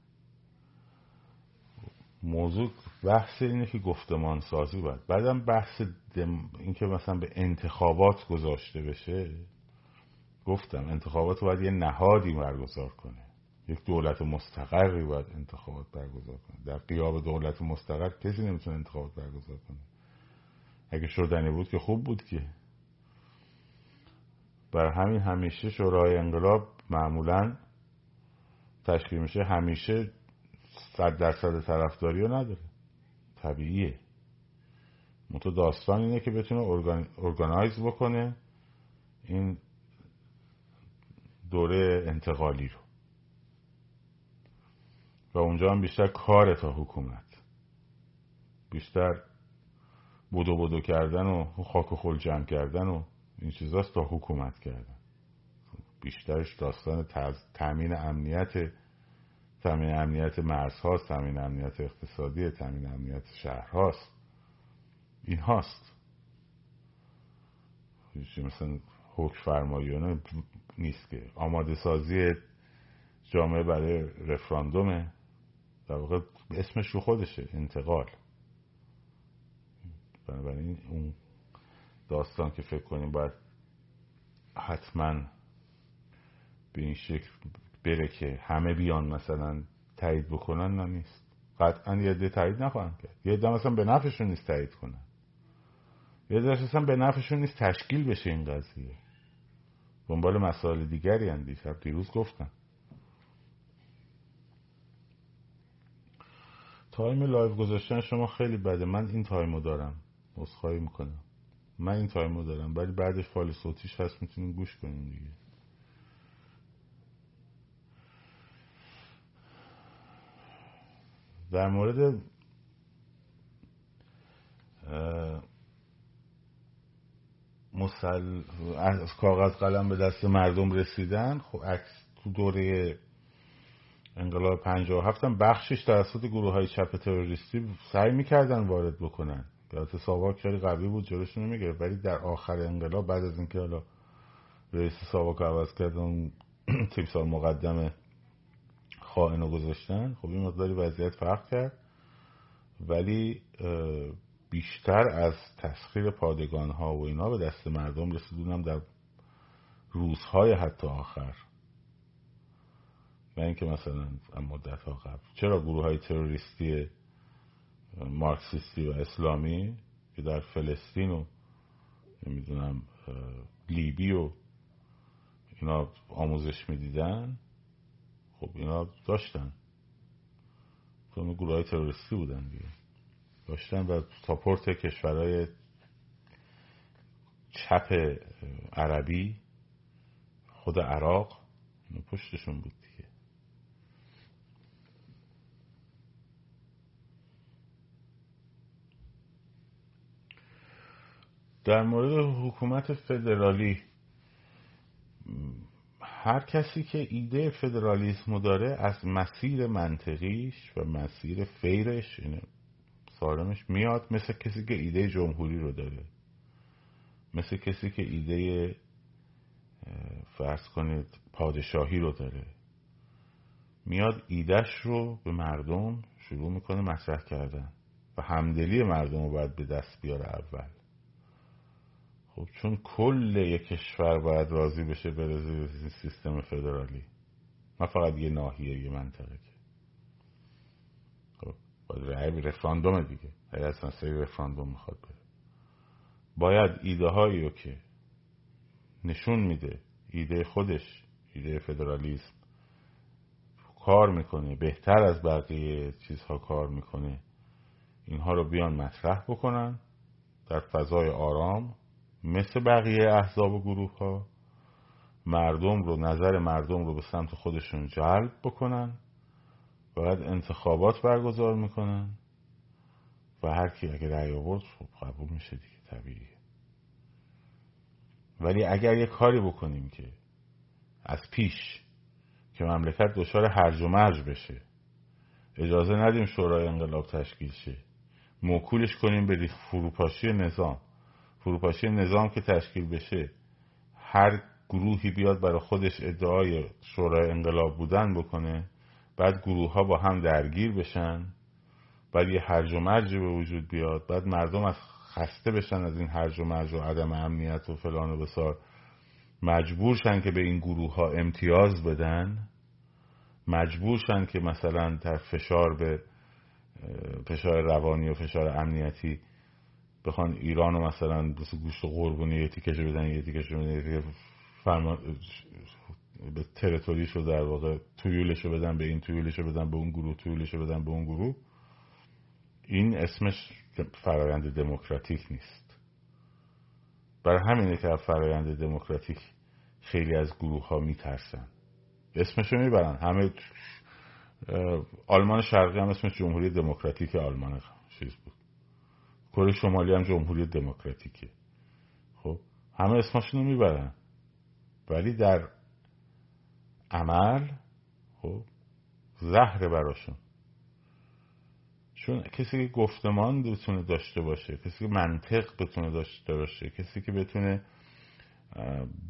موضوع بحث اینه که گفتمان سازی باید، بعدم بحث دم... اینکه مثلا به انتخابات گذاشته بشه. گفتم انتخابات باید یه نهادی برگزار کنه، یک دولت مستقری باید انتخابات برگزار کنه. در غیاب دولت مستقر کسی نمیتونه انتخابات برگزار کنه. اگه شدنی بود که خوب بود که. بر همین همیشه شورای انقلاب معمولاً تشکیل میشه، همیشه صد درصد طرفداری رو نداره، طبیعیه. منتها داستان اینه که بتونه ارگان... ارگانایز بکنه این دوره انتقالی رو، و اونجا هم بیشتر کار تا حکومت، بیشتر بدو بدو کردن و خاک و خل جمع کردن و این چیزاست تا حکومت کردن. بیشترش داستان تامین امنیت، تامین امنیت مرزهاست، تامین امنیت اقتصادی، تامین امنیت شهرهاست، این هاست. مثلا حکم فرماییانه نیست که، آماده سازی جامعه برای رفراندومه، در واقع اسمش رو خودشه، انتقال. بنابراین اون داستان که فکر کنیم باید حتما به این شکل بره که همه بیان مثلا تایید بکنن، نه نیست. قطعا یه ده تایید نخواهند کرد، یه ده مثلا به نفعشون نیست تایید کنن، یه ده مثلا به نفعشون نیست تشکیل بشه این قضیه، دنبال مسائل دیگری اندیش. هر دیروز گفتم تایم لایو گذاشتن شما خیلی بده. من این تایمو دارم، عذرخواهی میکنم، من این تایمو دارم، ولی بعدش فایل صوتیش هست، میتونین گوش کنین دیگه. در مورد مسل... از کاغذ قلم به دست مردم رسیدن، خب عکس تو دوره انقلاب پنجاه و هفت هم بخشش توسط گروه‌های چپ تروریستی سعی می‌کردن وارد بکنن. البته ساواک خیلی قوی بود، جلوشون نمی‌گرفت، ولی در آخر انقلاب بعد از اینکه حالا رئیس ساواک عوض کردن، تیمسار مقدم خائن رو گذاشتن، خب این مقداری وضعیت فرق کرد، ولی بیشتر از تسخیر پادگان ها و اینا به دست مردم رسیدونم در روزهای حتی آخر، نه اینکه مثلا مدت ها قبل. چرا گروه های تروریستی مارکسیستی و اسلامی که در فلسطین و نمیدونم لیبی و اینا آموزش میدیدن، خب اینا داشتن، چون گروه های تروریستی بودن دیگه، داشتن و ساپورت کشورهای چپ عربی، خود عراق پشتشون بود دیگه. در مورد حکومت فدرالی، هر کسی که ایده فدرالیسم داره از مسیر منطقیش و مسیر فیرش اینه سالمش میاد، مثل کسی که ایده جمهوری رو داره، مثل کسی که ایده فرض کنید پادشاهی رو داره، میاد ایدهش رو به مردم شروع میکنه مطرح کردن و همدلی مردم رو باید به دست بیاره اول. خب چون کل یک کشور باید راضی بشه برزه سیستم فدرالی، نه فقط یه ناحیه یه منطقه، که خب باید رای رفراندوم دیگه، اگه اصلا سری رفراندوم میخواد بره، باید ایده هایی رو که نشون میده ایده خودش، ایده فدرالیسم کار میکنه، بهتر از بقیه چیزها کار میکنه، اینها رو بیان مطرح بکنن در فضای آرام، مثل بقیه احزاب و گروه ها، مردم رو، نظر مردم رو به سمت خودشون جلب بکنن، بعد انتخابات برگزار میکنن و هر کی اگه رأی آورد خب قبول میشه دیگه، طبیعیه. ولی اگر یه کاری بکنیم که از پیش که مملکت دچار هرج و مرج بشه، اجازه ندیم شورای انقلاب تشکیل شه، موکولش کنیم به فروپاشی نظام، فروپاشی نظام که تشکیل بشه هر گروهی بیاد برای خودش ادعای شورای انقلاب بودن بکنه، بعد گروه ها با هم درگیر بشن، بعد یه هرج و مرج به وجود بیاد، بعد مردم از خسته بشن از این هرج و مرج و عدم امنیت و فلان و بسار، مجبور شن که به این گروه ها امتیاز بدن، مجبور شن که مثلا در فشار به فشار روانی و فشار امنیتی بخوان ایران رو مثلا گوشت قربونی یه تیکش بدن، یه تیکش بدن، یه تیکش فرما... به تریتوریش رو در واقع تویولش رو بدن، به این تویولش رو بدن، به اون گروه تویولش رو بدن، به اون گروه. این اسمش فرایند دموکراتیک نیست. برای همینه که فرایند دموکراتیک خیلی از گروه ها میترسن، اسمشو میبرن. همه آلمان شرقی هم اسمش جمهوری دموکراتیک آلمان چیز بود، کره شمالی هم جمهوری دموکراتیکه، خب همه اسمشونو میبرن ولی در عمل خب زهره براشون. چون کسی که گفتمان بتونه داشته باشه، کسی که منطق بتونه داشته باشه، کسی که بتونه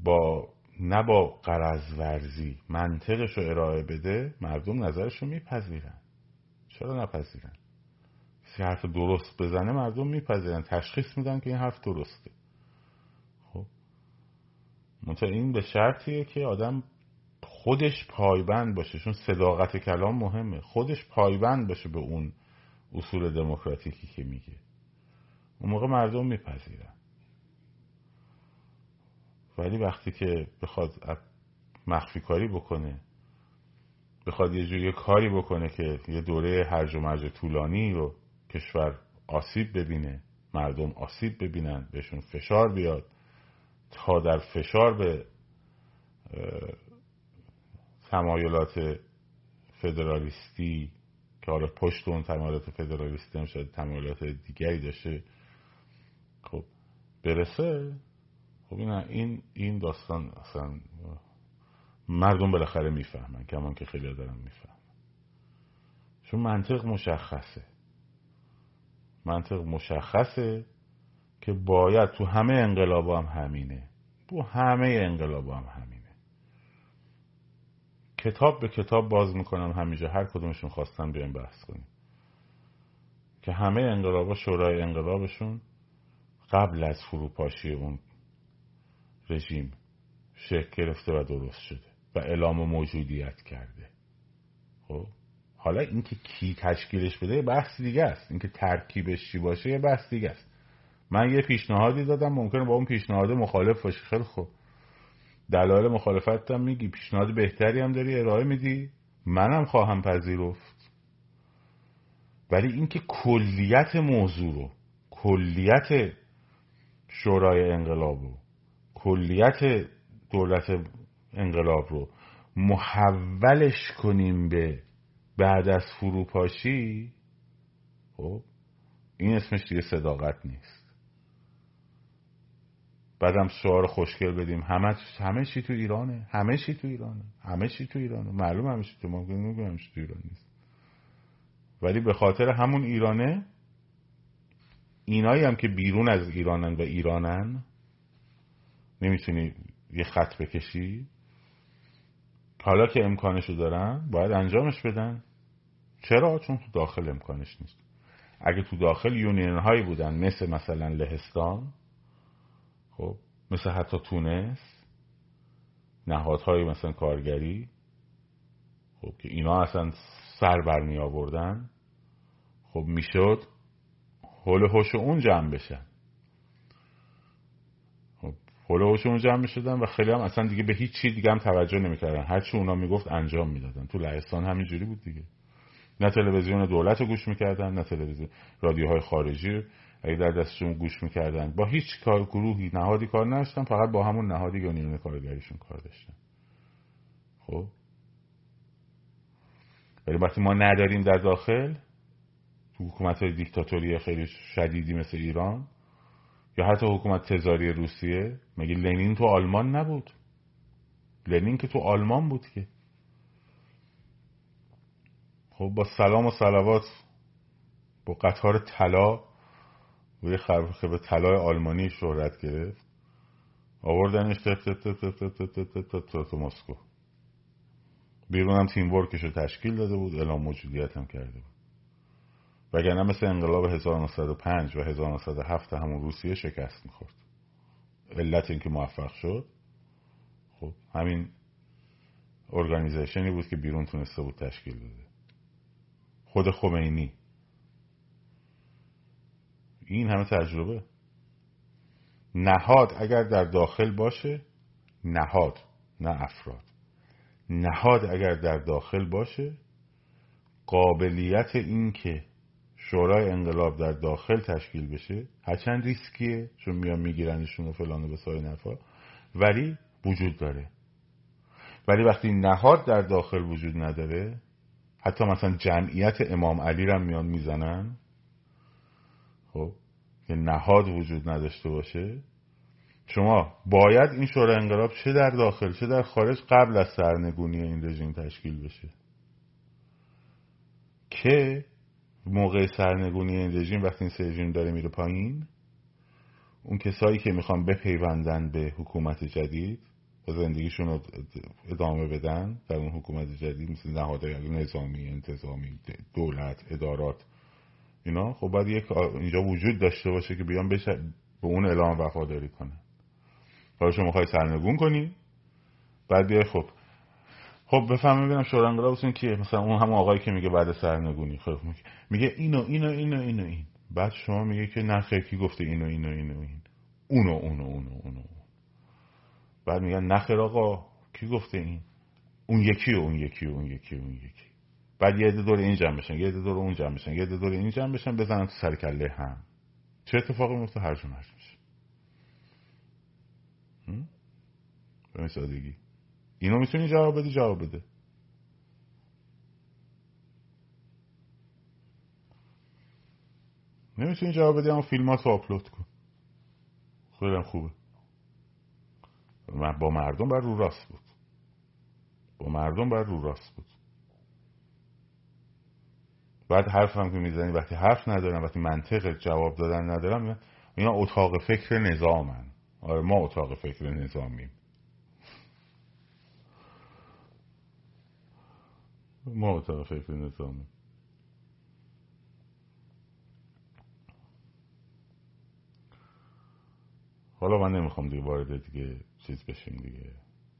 با نه با غرض ورزی منطقشو ارائه بده، مردم نظرشو میپذیرن. چرا نپذیرن؟ کسی حرف درست بزنه مردم میپذیرن، تشخیص میدن که این حرف درسته. خب منتها این به شرطیه که آدم خودش پایبند باشه، چون صداقت کلام مهمه، خودش پایبند باشه به اون اصول دموکراتیکی که میگه، اون موقع مردم میپذیرن. ولی وقتی که بخواد مخفی کاری بکنه، بخواد یه جوری کاری بکنه که یه دوره هرج و مرج طولانی رو کشور آسیب ببینه، مردم آسیب ببینن، بهشون فشار بیاد تا در فشار به تمایلات فدرالیستی که حالا پشت اون تمایلات فدرالیستی هم شده تمایلات دیگری داشته خب برسه، خب این این این داستان اصلا مردم بالاخره میفهمن، کمان که خیلی دارن میفهمن، چون منطق مشخصه، منطق مشخصه که باید تو همه انقلابا هم همینه، تو همه انقلابا هم همینه. کتاب به کتاب باز میکنم همینجا، هر کدومشون خواستم بیایم بحث کنیم. که همه انقلابا شورای انقلابشون قبل از فروپاشی اون رژیم شکل گرفته و درست شده و اعلام و موجودیت کرده. خب حالا اینکه کی تشکیلش بده یه بحث دیگه است، اینکه ترکیبش چی باشه یه بحث دیگه است. من یه پیشنهادی دادم، ممکنه با اون پیشنهاد مخالف باشی، خیلی خوب، دلایل مخالفت هم میگی، پیشنهاد بهتری هم داری ارائه میدی، منم خواهم پذیرفت. ولی اینکه کلیت موضوع رو، کلیت شورای انقلاب رو، کلیت دولت انقلاب رو محولش کنیم به بعد از فروپاشی، خب این اسمش دیگه صداقت نیست. بعدم شعار خوشگل بدیم همه همه چی تو ایرانه، همه چی تو ایرانه، همه چی تو ایرانه، معلوم همه چی تو، ممکن نگم همه چی تو ایران نیست، ولی به خاطر همون ایرانه، اینایی هم که بیرون از ایرانن و ایرانن نمیتونی یه خط بکشی، حالا که امکانشو دارن باید انجامش بدن. چرا؟ چون تو داخل امکانش نیست. اگه تو داخل یونین هایی بودن مثل مثلا لهستان، خب مثل حتی تونس، نهادهای مثلا کارگری، خب که اینا اصلا سر برمی آوردن، خب میشد هول هوش اون جمع بشن، هول هوش اون جمع میشدن و خیلی هم اصلا دیگه به هیچ چی دیگه هم توجه نمیکردن، هر چی اونا میگفت انجام میدادن. تو لهستان همینجوری بود دیگه، نه تلویزیون دولت رو گوش میکردن، نه تلویزیون رادیوهای خارجی اگه در دستشون گوش میکردن، با هیچ کار گروهی نهادی کار نداشتن، فقط با همون نهادی که نیروی کارگریشون کار داشتن. خب ولی وقتی ما نداریم در داخل، تو حکومت‌های دیکتاتوری خیلی شدیدی مثل ایران یا حتی حکومت تزاری روسیه، مگه لنین تو آلمان نبود؟ لنین که تو آلمان بود که. خب با سلام و صلوات با قطار طلا و یه خرخره طلای آلمانی شهرت گرفت، آوردنش تپ تپ تپ تپ تپ تپ تپ تپ تپ تپ تو مسکو. بیرون هم تیم ورکش رو تشکیل داده بود، اعلام موجودیت هم کرده بود، وگرنه مثل انقلاب هزار و نهصد و پنج و هزار و نهصد و هفت همون روسیه شکست میخورد. علت این که موفق شد خب همین ارگانیزیشنی بود که بیرون تونسته بود تشکیل بده، خود خمینی. این همه تجربه. نهاد اگر در داخل باشه، نهاد نه افراد، نهاد اگر در داخل باشه، قابلیت این که شورای انقلاب در داخل تشکیل بشه هرچند ریسکیه چون میان میگیرنشون و فلان و بسای نفع، ولی وجود داره. ولی وقتی نهاد در داخل وجود نداره، حتی مثلا جمعیت امام علی رو میان میزنن، خب که نهاد وجود نداشته باشه، شما باید این شورای انقلاب چه در داخل چه در خارج قبل از سرنگونی این رژیم تشکیل بشه، که موقع سرنگونی این رژیم وقتی این رژیم داره میره پایین، اون کسایی که میخوان بپیوندن به حکومت جدید و زندگیشون رو ادامه بدن در اون حکومت جدید، مثل نهادهای نظامی، انتظامی، دولت، ادارات، اینا خب باید یک اینجا وجود داشته باشه که بیان بشه به اون اعلام وفاداری کنن. حالا شما میخوای سرنگون کنی، بعد بیای خب خب بفهم ببینم شورای انقلاب اصلا کیه، مثلا اون هم آقایی که میگه بعد سرنگونی، خب میگه میگه اینو اینو اینو اینو این، بعد شما میگه که نه خیر کی گفته اینو اینو اینو این، اونو اونو اونو اونو، بعد میگن نه خیر آقا کی گفته این، اون یکی اون یکی اون یکی اون یکی، بعد یه عده دور این جمع بشن، یه عده دور اون جمع بشن، یه عده دور این جمع بشن، بزنن تو سر کله هم، چه اتفاقی میفته؟ هرج و مرج میشه. همین سادگی. اینو میتونی جواب بدی، جواب بده. نمیتونی جواب بدی، اما فیلمات رو آپلود کن. خیلی خوبه. با مردم بر رو راست بود. با مردم بر رو راست بود. بعد حرف هم که میزنی وقتی حرف ندارن، وقتی منطق جواب دادن ندارن، اینا اتاق فکر نظامن. آره ما اتاق فکر نظامیم. ما اتاق فکر نظامیم. حالا من نمیخوام دیگه وارد دیگه چیز بشیم دیگه،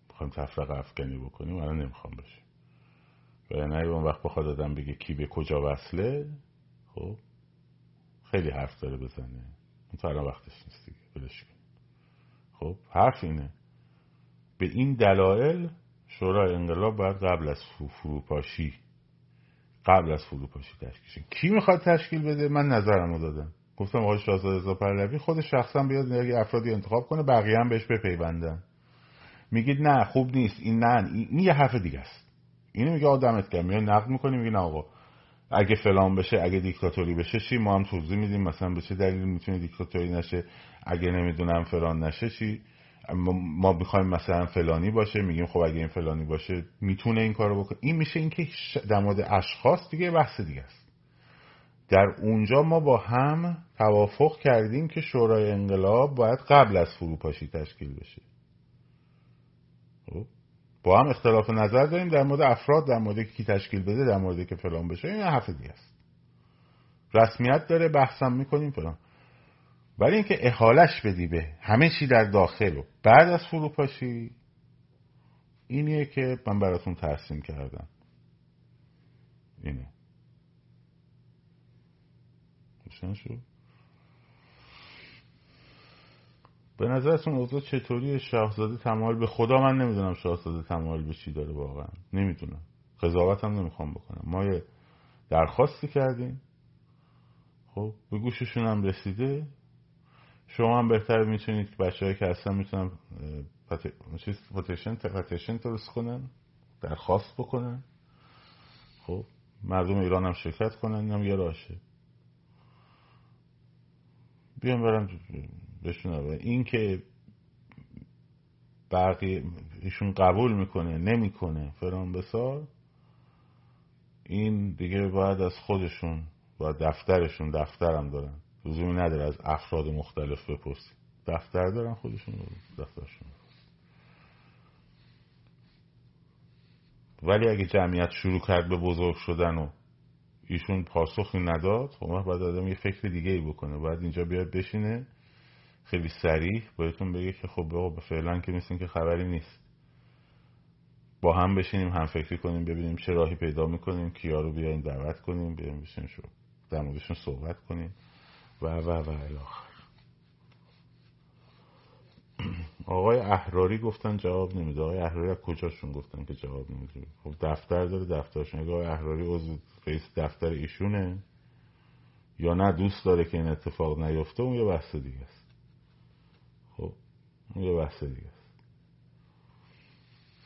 بخوایم تفرقه افکنی بکنیم الان نمیخوام بشیم، ولی نه اون وقت بخواد آدم بگه کی به کجا وصله، خب خیلی حرف داره بزنه، اون تا الان وقتش نیست دیگه، ولش کن. خب حرف اینه، به این دلایل شورای انقلاب باید قبل از فروپاشی قبل از فروپاشی تشکیل شد. کی میخواد تشکیل بده؟ من نظرمو دادم، گفتم آقای شاهزاده رضا پهلوی خود شخصا بیاد یه افرادی انتخاب کنه، بقیه هم بهش بپیوندن. میگید نه خوب نیست، این نه این یه حرف دیگه است، اینو میگه آدمت کم میاد نقد میکنه، میگه نه آقا اگه فلان بشه، اگه دیکتاتوری بشه چی، ما هم توضیح میدیم مثلا به چه دلیل میتونه دیکتاتوری نشه، اگه نمیدونم فلان نشه چی، ما میخوایم مثلا فلانی باشه، میگیم خب اگه این فلانی باشه میتونه این کارو بکنه. این میشه اینکه در مورد اشخاص دیگه بحث دیگه است. در اونجا ما با هم توافق کردیم که شورای انقلاب باید قبل از فروپاشی تشکیل بشه. خب با هم اختلاف نظر داریم در مورد افراد، در مورد کی تشکیل بده، در مورد که فلان بشه، این حرف دیگه است. رسمیت داره، بحثم میکنیم فلان. ولی اینکه احالش بدی به همه چی در داخل و بعد از فروپاشی، اینیه که من براتون ترسیم کردم. اینه روشن شد؟ به نظرتون اوضاع چطوریه؟ شاهزاده تمایل به خدا من نمیدونم شاهزاده تمایل به چی داره، واقعا نمیدونم، قضاوتم نمیخوام بکنم. ما یه درخواستی کردیم، خب به گوششون هم رسیده. شما هم بهتر میتونید که بچه هایی که هستن میتونن پتیشن پتیشن درست کنن، درخواست بکنن، خب مردم ایران هم شرکت کنن، هم یه راشه بیان برم بهشون. این که بقیه ایشون قبول میکنه نمیکنه فران بسار، این دیگه باید از خودشون و دفترشون، دفترم دارن، لزومی نداره از افراد مختلف بپرسی، دفتر دارن خودشون، دفترشون. ولی اگه جمعیت شروع کرد به بزرگ شدن و ایشون پاسخی نداد، خب ما باید آدم یه فکر دیگه ای بکنه، باید اینجا بیاد بشینه خیلی سریع بایدتون بگه که خب بابا فعلا که نیستیم که خبری نیست، با هم بشینیم هم فکری کنیم، ببینیم چه راهی پیدا میکنیم، کیا رو بیاییم دعوت کنیم، بیاییم بشینیم شو در موردشون صحبت کنیم و و و الاخر. آقای احراری گفتن جواب نمیده. آقای احراری از کجاشون گفتن که جواب نمیده؟ خب دفتر داره، دفترشون. اگه آقای احراری عضو رئیس دفتر ایشونه یا نه دوست داره که این اتفاق نیفته، اون یه بحث دیگه است. خب اون یه بحث دیگه است.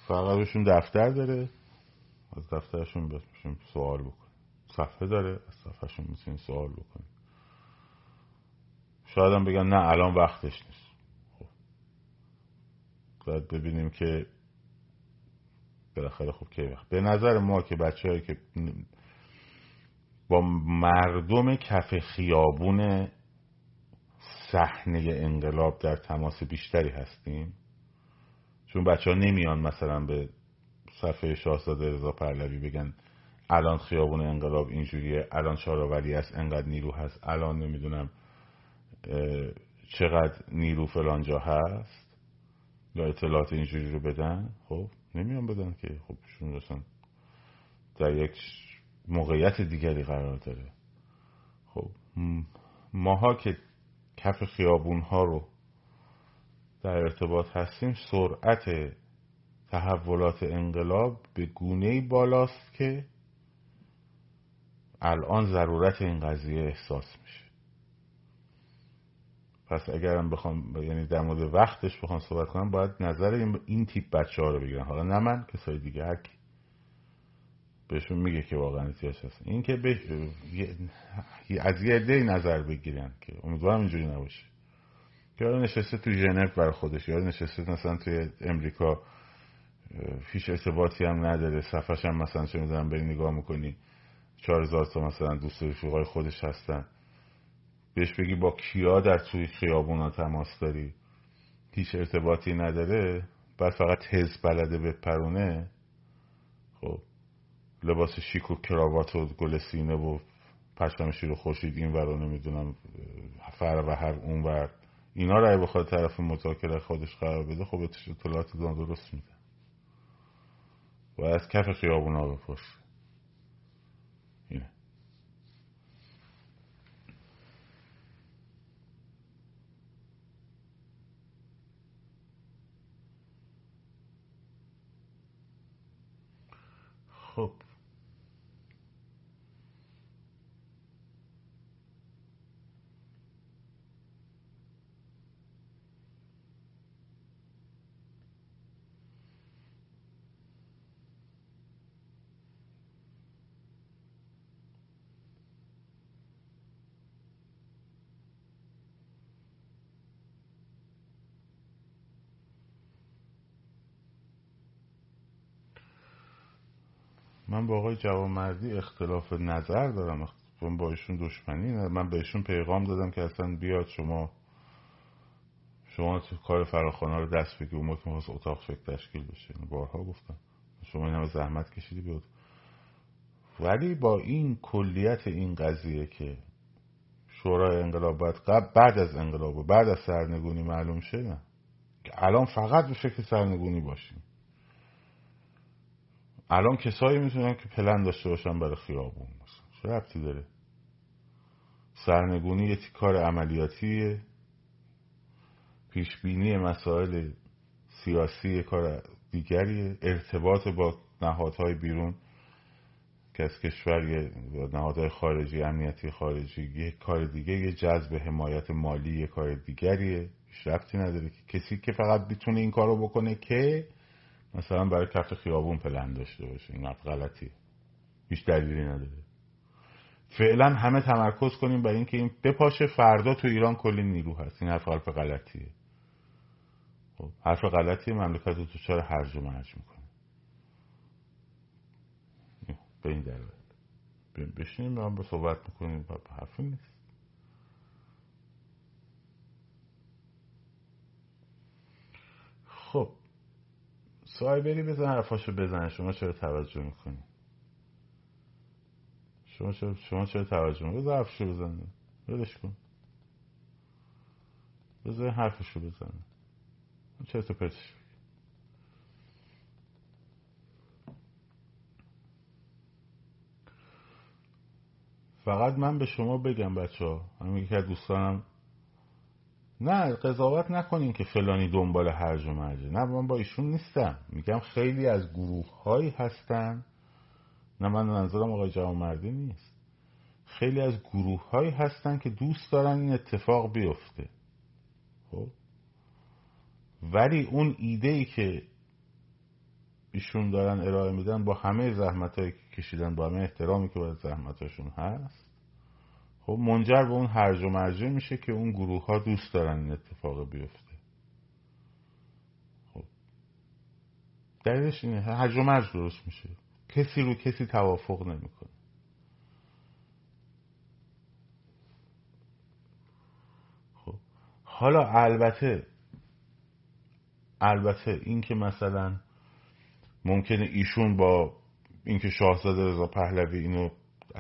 فقطشون دفتر داره، از دفترشون بتونیم سوال بکنیم. صفحه داره، از صفحهشون میتونیم سوال بکنیم. شاید هم بگن نه الان وقتش نیست. خب باید ببینیم که بالاخره خب کی وقت. به نظر ما که بچه‌هایی که با مردم کف خیابون صحنه انقلاب در تماس بیشتری هستیم، چون بچه ها نمیان مثلا به صفحه شاهزاده رضا پهلوی بگن الان خیابون انقلاب اینجوریه، الان چهارآوری است، انقدر نیرو هست، الان نمیدونم چقدر نیرو فلانجا هست، یا اطلاعات اینجوری رو بدن. خب نمیان بدن که، خب شون رسن در یک موقعیت دیگری قرار داره. خب ماها که کف خیابون ها رو در ارتباط هستیم، سرعت تحولات انقلاب به گونه‌ای بالاست که الان ضرورت این قضیه احساس میشه. پس اگرم بخوام یعنی در مورد وقتش بخوام صحبت کنم، باید نظر این, این تیپ بچه‌ها رو بگیرن. حالا نه من، کسای دیگه هر کی بهشون میگه که واقعا نیاز هست، این که به از یه عده‌ای نظر بگیرن که امیدوارم اینجوری نباشه. یارو نشسته تو ژنو برای خودش، یارو نشسته مثلا توی امریکا، هیچ ارتباطی هم نداره، صفحش هم مثلا چه می‌دونم بری نگاه می‌کنی چهار هزار تا مثلا دوست رفیقای خودش هستن، بهش بگی با کیا در توی خیابونا تماس داری، هیچ ارتباطی نداره، بعد فقط تز بلده بپرونه، خب لباس شیک و کراوات و گل سینه و پشم شیر و خورشید اینور رو نمی‌دونم فر و هر اونور اینا رای بخواد طرف مذاکره خودش قرار بده، خب اطلاعات نادرست میده و از کف خیابونا بپرسه. اینه خب من با آقای جوانمردی اختلاف نظر دارم، من با ایشون دشمنی ندارم. من بهشون پیغام دادم که اصلا بیاد شما شما کار فراخوانا رو دست بگی، اومد میخواست اتاق فکر تشکیل بشه، بارها گفتم شما این همه زحمت کشیدی بیاد. ولی با این کلیت این قضیه که شورای انقلاب باید بعد از انقلاب و بعد از سرنگونی معلوم شه، نه که الان فقط به فکر سرنگونی باشیم. الان کسایی میتونن که پلن داشته باشن برای خیابون، چه ربطی داره؟ سرنگونی یه کار عملیاتیه، پیشبینی مسائل سیاسی کار دیگریه، ارتباط با نهادهای بیرون که از کشور، نهادهای خارجی، امنیتی خارجی یه کار دیگه، یه جذب حمایت مالی یه کار دیگریه. هیچ ربطی نداره که کسی که فقط بتونه این کارو بکنه که مثلا برای کف خیابون پلن داشته باشه، این غلطیه، هیچ دلیلی نداره. فعلا همه تمرکز کنیم برای اینکه این بپاشه، فردا تو ایران کلی نیرو هست. این حرف حرف غلطیه. خب حرف غلطیه، مملکت رو تو چهار هرج و مرج میکنه. به این دلیل بشینیم با هم با صحبت میکنیم، با حرفی نیست. خب سایبری بزن، حرفاشو بزن. شما چرا توجه میکنی؟ شما چرا شما چرا توجه میکنی؟ بزن حرفشو بزن، ولش کن، بزن حرفشو بزن، چرا تو پرسش بگی. فقط من به شما بگم بچه ها، همین که دوستانم، نه قضاوت نکنین که فلانی دنبال هرج و مرج، نه من با ایشون نیستم. میگم خیلی از گروه هایی هستن، نه من منظورم آقای جوانمردی نیست، خیلی از گروه هایی هستن که دوست دارن این اتفاق بیفته. خب ولی اون ایده‌ای که ایشون دارن ارائه میدن با همه زحمتایی که کشیدن، با همه احترامی که باید زحمتاشون هست، خب منجر به اون هرج و مرج میشه که اون گروه ها دوست دارن این اتفاق بیفته. خب دلیلش اینه، هرج و مرج درست میشه، کسی رو کسی توافق نمیکنه. خب حالا البته البته این که مثلا ممکنه ایشون با اینکه شاهزاده رضا پهلوی اینو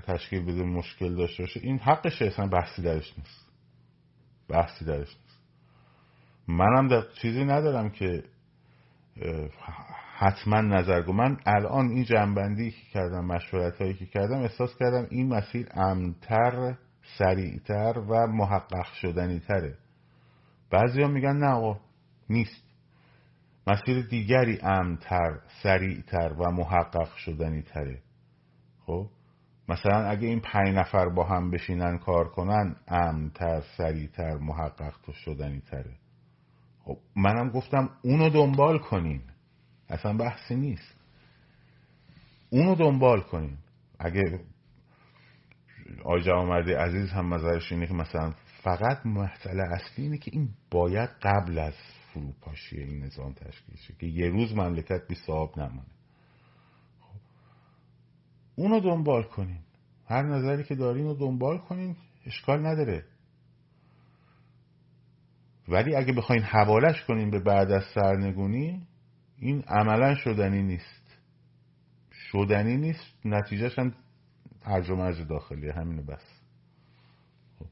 تشکیل بده مشکل داشته باشه، این حقشه، اصلا بحثی درش نیست، بحثی درش نیست. منم در چیزی ندارم که حتما نظرگو. من الان این جنبندی که کردم، مشورت هایی که کردم، احساس کردم این مسیر امن‌تر، سریعتر و محقق شدنی تره. بعضی ها میگن نه آقا نیست، مسیر دیگری امن‌تر، سریعتر و محقق شدنی تره. خب مثلا اگه این پنج نفر با هم بشینن کار کنن، امن‌تر، سریع‌تر، محقق شدنی تره. خب منم گفتم اونو دنبال کنین، اصلا بحثی نیست، اونو دنبال کنین. اگه آقای جوانمردی عزیز هم نظرش اینه که مثلا فقط مسئله اصلی اینه که این باید قبل از فروپاشی این نظام تشکیل شه که یه روز مملکت بی صاحب نمونه، اونو دنبال کنین. هر نظری که دارین رو دنبال کنین، اشکال نداره. ولی اگه بخواین حوالش کنین به بعد از سرنگونی، این عملا شدنی نیست، شدنی نیست، نتیجهش هم هرج و مرج داخلیه، همینه بس. خب.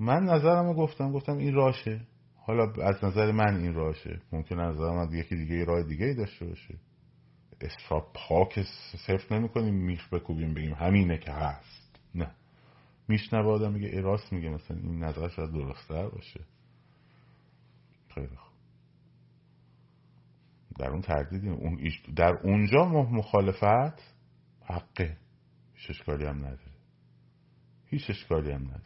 من نظرمو گفتم گفتم این راشه، حالا از نظر من این راشه، ممکن از نظر من یکی دیگه راه دیگه ای داشته باشه. اصلا پاک صرف نمی کنیم میخ بکوبیم بگیم همینه که هست، نه. میشنوه آدم میگه ای راست میگه، مثلا این نظر شاید درست‌تر باشه. خیلی خوب، در اون تردیدیم، اون در اونجا مخالفت حقه، هیچ اشکالی هم نداره، هیچ اشکالی هم نداره.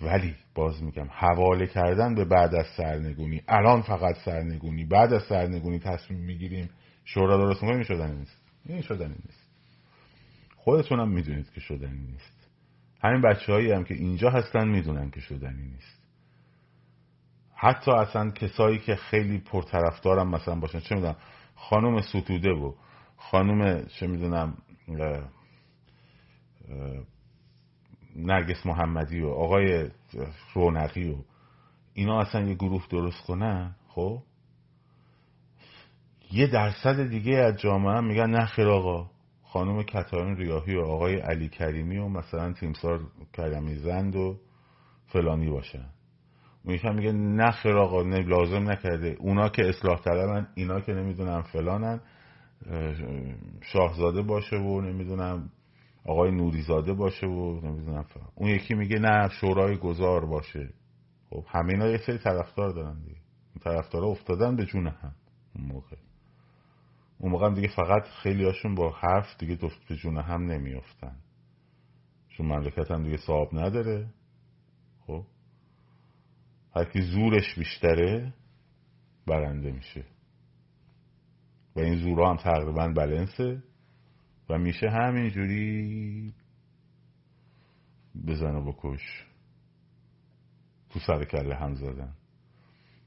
ولی باز میگم حواله کردن به بعد از سرنگونی، الان فقط سرنگونی، بعد از سرنگونی تصمیم میگیریم شورا درست میکنیم، شدنی نیست. این شدنی نیست، خودتون هم میدونید که شدنی نیست. همین بچه هایی هم که اینجا هستن میدونن که شدنی نیست. حتی اصلا کسایی که خیلی پرطرفدارم مثلا باشن، چه میدونم خانم ستوده و خانم چه میدونم نرگس محمدی و آقای رونقی و اینا اصلا یه گروه درست کنن، خب یه درصد دیگه از جامعه میگن نه خیر آقا، خانم کتایان ریاحی و آقای علی کریمی و مثلا تیمسار کریمی زند و فلانی باشن. اونیش هم میگه نه خیر آقا، نه لازم نکرده، اونا که اصلاح طلبن، اینا که نمیدونم فلانن، شاهزاده باشه و نمیدونم آقای نوریزاده باشه و نمیدونم فهم. اون یکی میگه نه شورای گذار باشه. خب همه اینا یه سری طرفدار دارن دیگه، این طرفدارا افتادن به جون هم. اون موقع اون موقع هم دیگه فقط خیلی هاشون با حرف دیگه دفت به جون هم نمیافتن، چون مملکت هم دیگه صاحب نداره. خب هر کی زورش بیشتره برنده میشه و این زورا هم تقریبا بلنسه و میشه همینجوری بزن و بکش، تو سر کله هم زدن.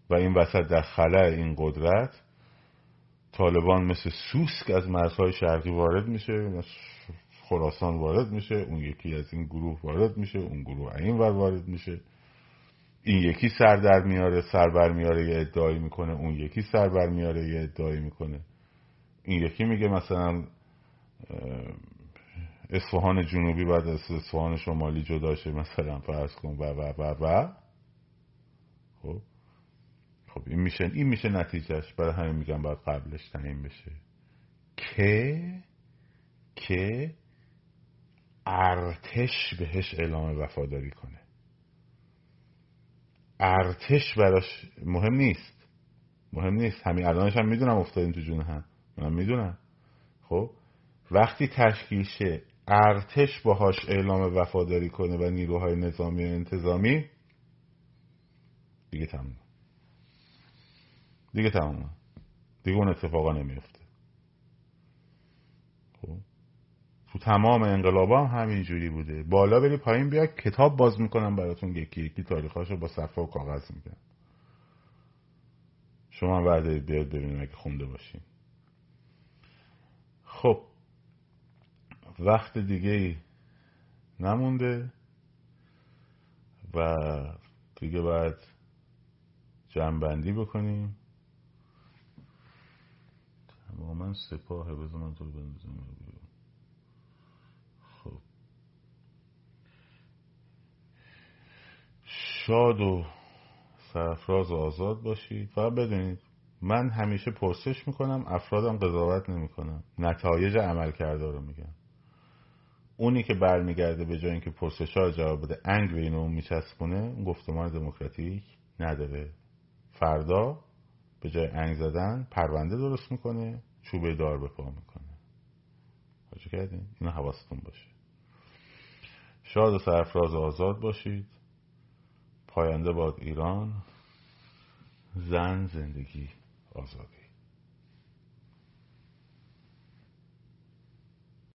و این وسط در خلأ این قدرت طالبان مثل سوسک از مرزهای شرقی وارد میشه، خراسان وارد میشه، اون یکی از این گروه وارد میشه، اون گروه این ور وارد میشه، این یکی سر در میاره، سر بر میاره یه ادعایی میکنه، اون یکی سر بر میاره یه ادعایی میکنه، این یکی میگه مثلا اصفهان جنوبی بعد از اصفهان شمالی جدا شه مثلا فرض کن و و و و خب خب این میشه این میشه نتیجهش. برای همین میگم باید قبلش تعیین بشه که که ارتش بهش اعلام وفاداری کنه. ارتش براش مهم نیست، مهم نیست، همین الانش هم میدونم افتادیم تو جون هم، منم میدونم. خب وقتی تشکیل شه ارتش باهاش اعلام وفاداری کنه و نیروهای نظامی و انتظامی، دیگه تمام، دیگه تمام، دیگه اون اتفاقا نمیفته. خب تو تمام انقلابا هم همینجوری بوده، بالا بری پایین بیا، کتاب باز میکنم براتون، یکی یکی تاریخاشو با صفحه و کاغذ میکنم، شما بعد بیاد ببینید اگه خونده باشین. خب وقت دیگه نمونده و دیگه باید جمع‌بندی بکنیم. تماما سپاهه، بذار من تو رو بندازم. خب شاد و سرفراز و آزاد باشید. فقط بدونید من همیشه پرسش میکنم، افرادم قضاوت نمیکنم، نتایج عملکرد رو میگم. اونی که برمیگرده به جای اینکه پرسش‌ها رو جواب بده انگ بین اون میچسبونه، اون گفتمان دموکراتیک نداره. فردا به جای انگ زدن پرونده درست میکنه، چوبه دار به پا میکنه. حاجی کردین، اینا حواستون باشه. شاد و سرفراز و آزاد باشید. پاینده باد ایران، زن زندگی آزادی.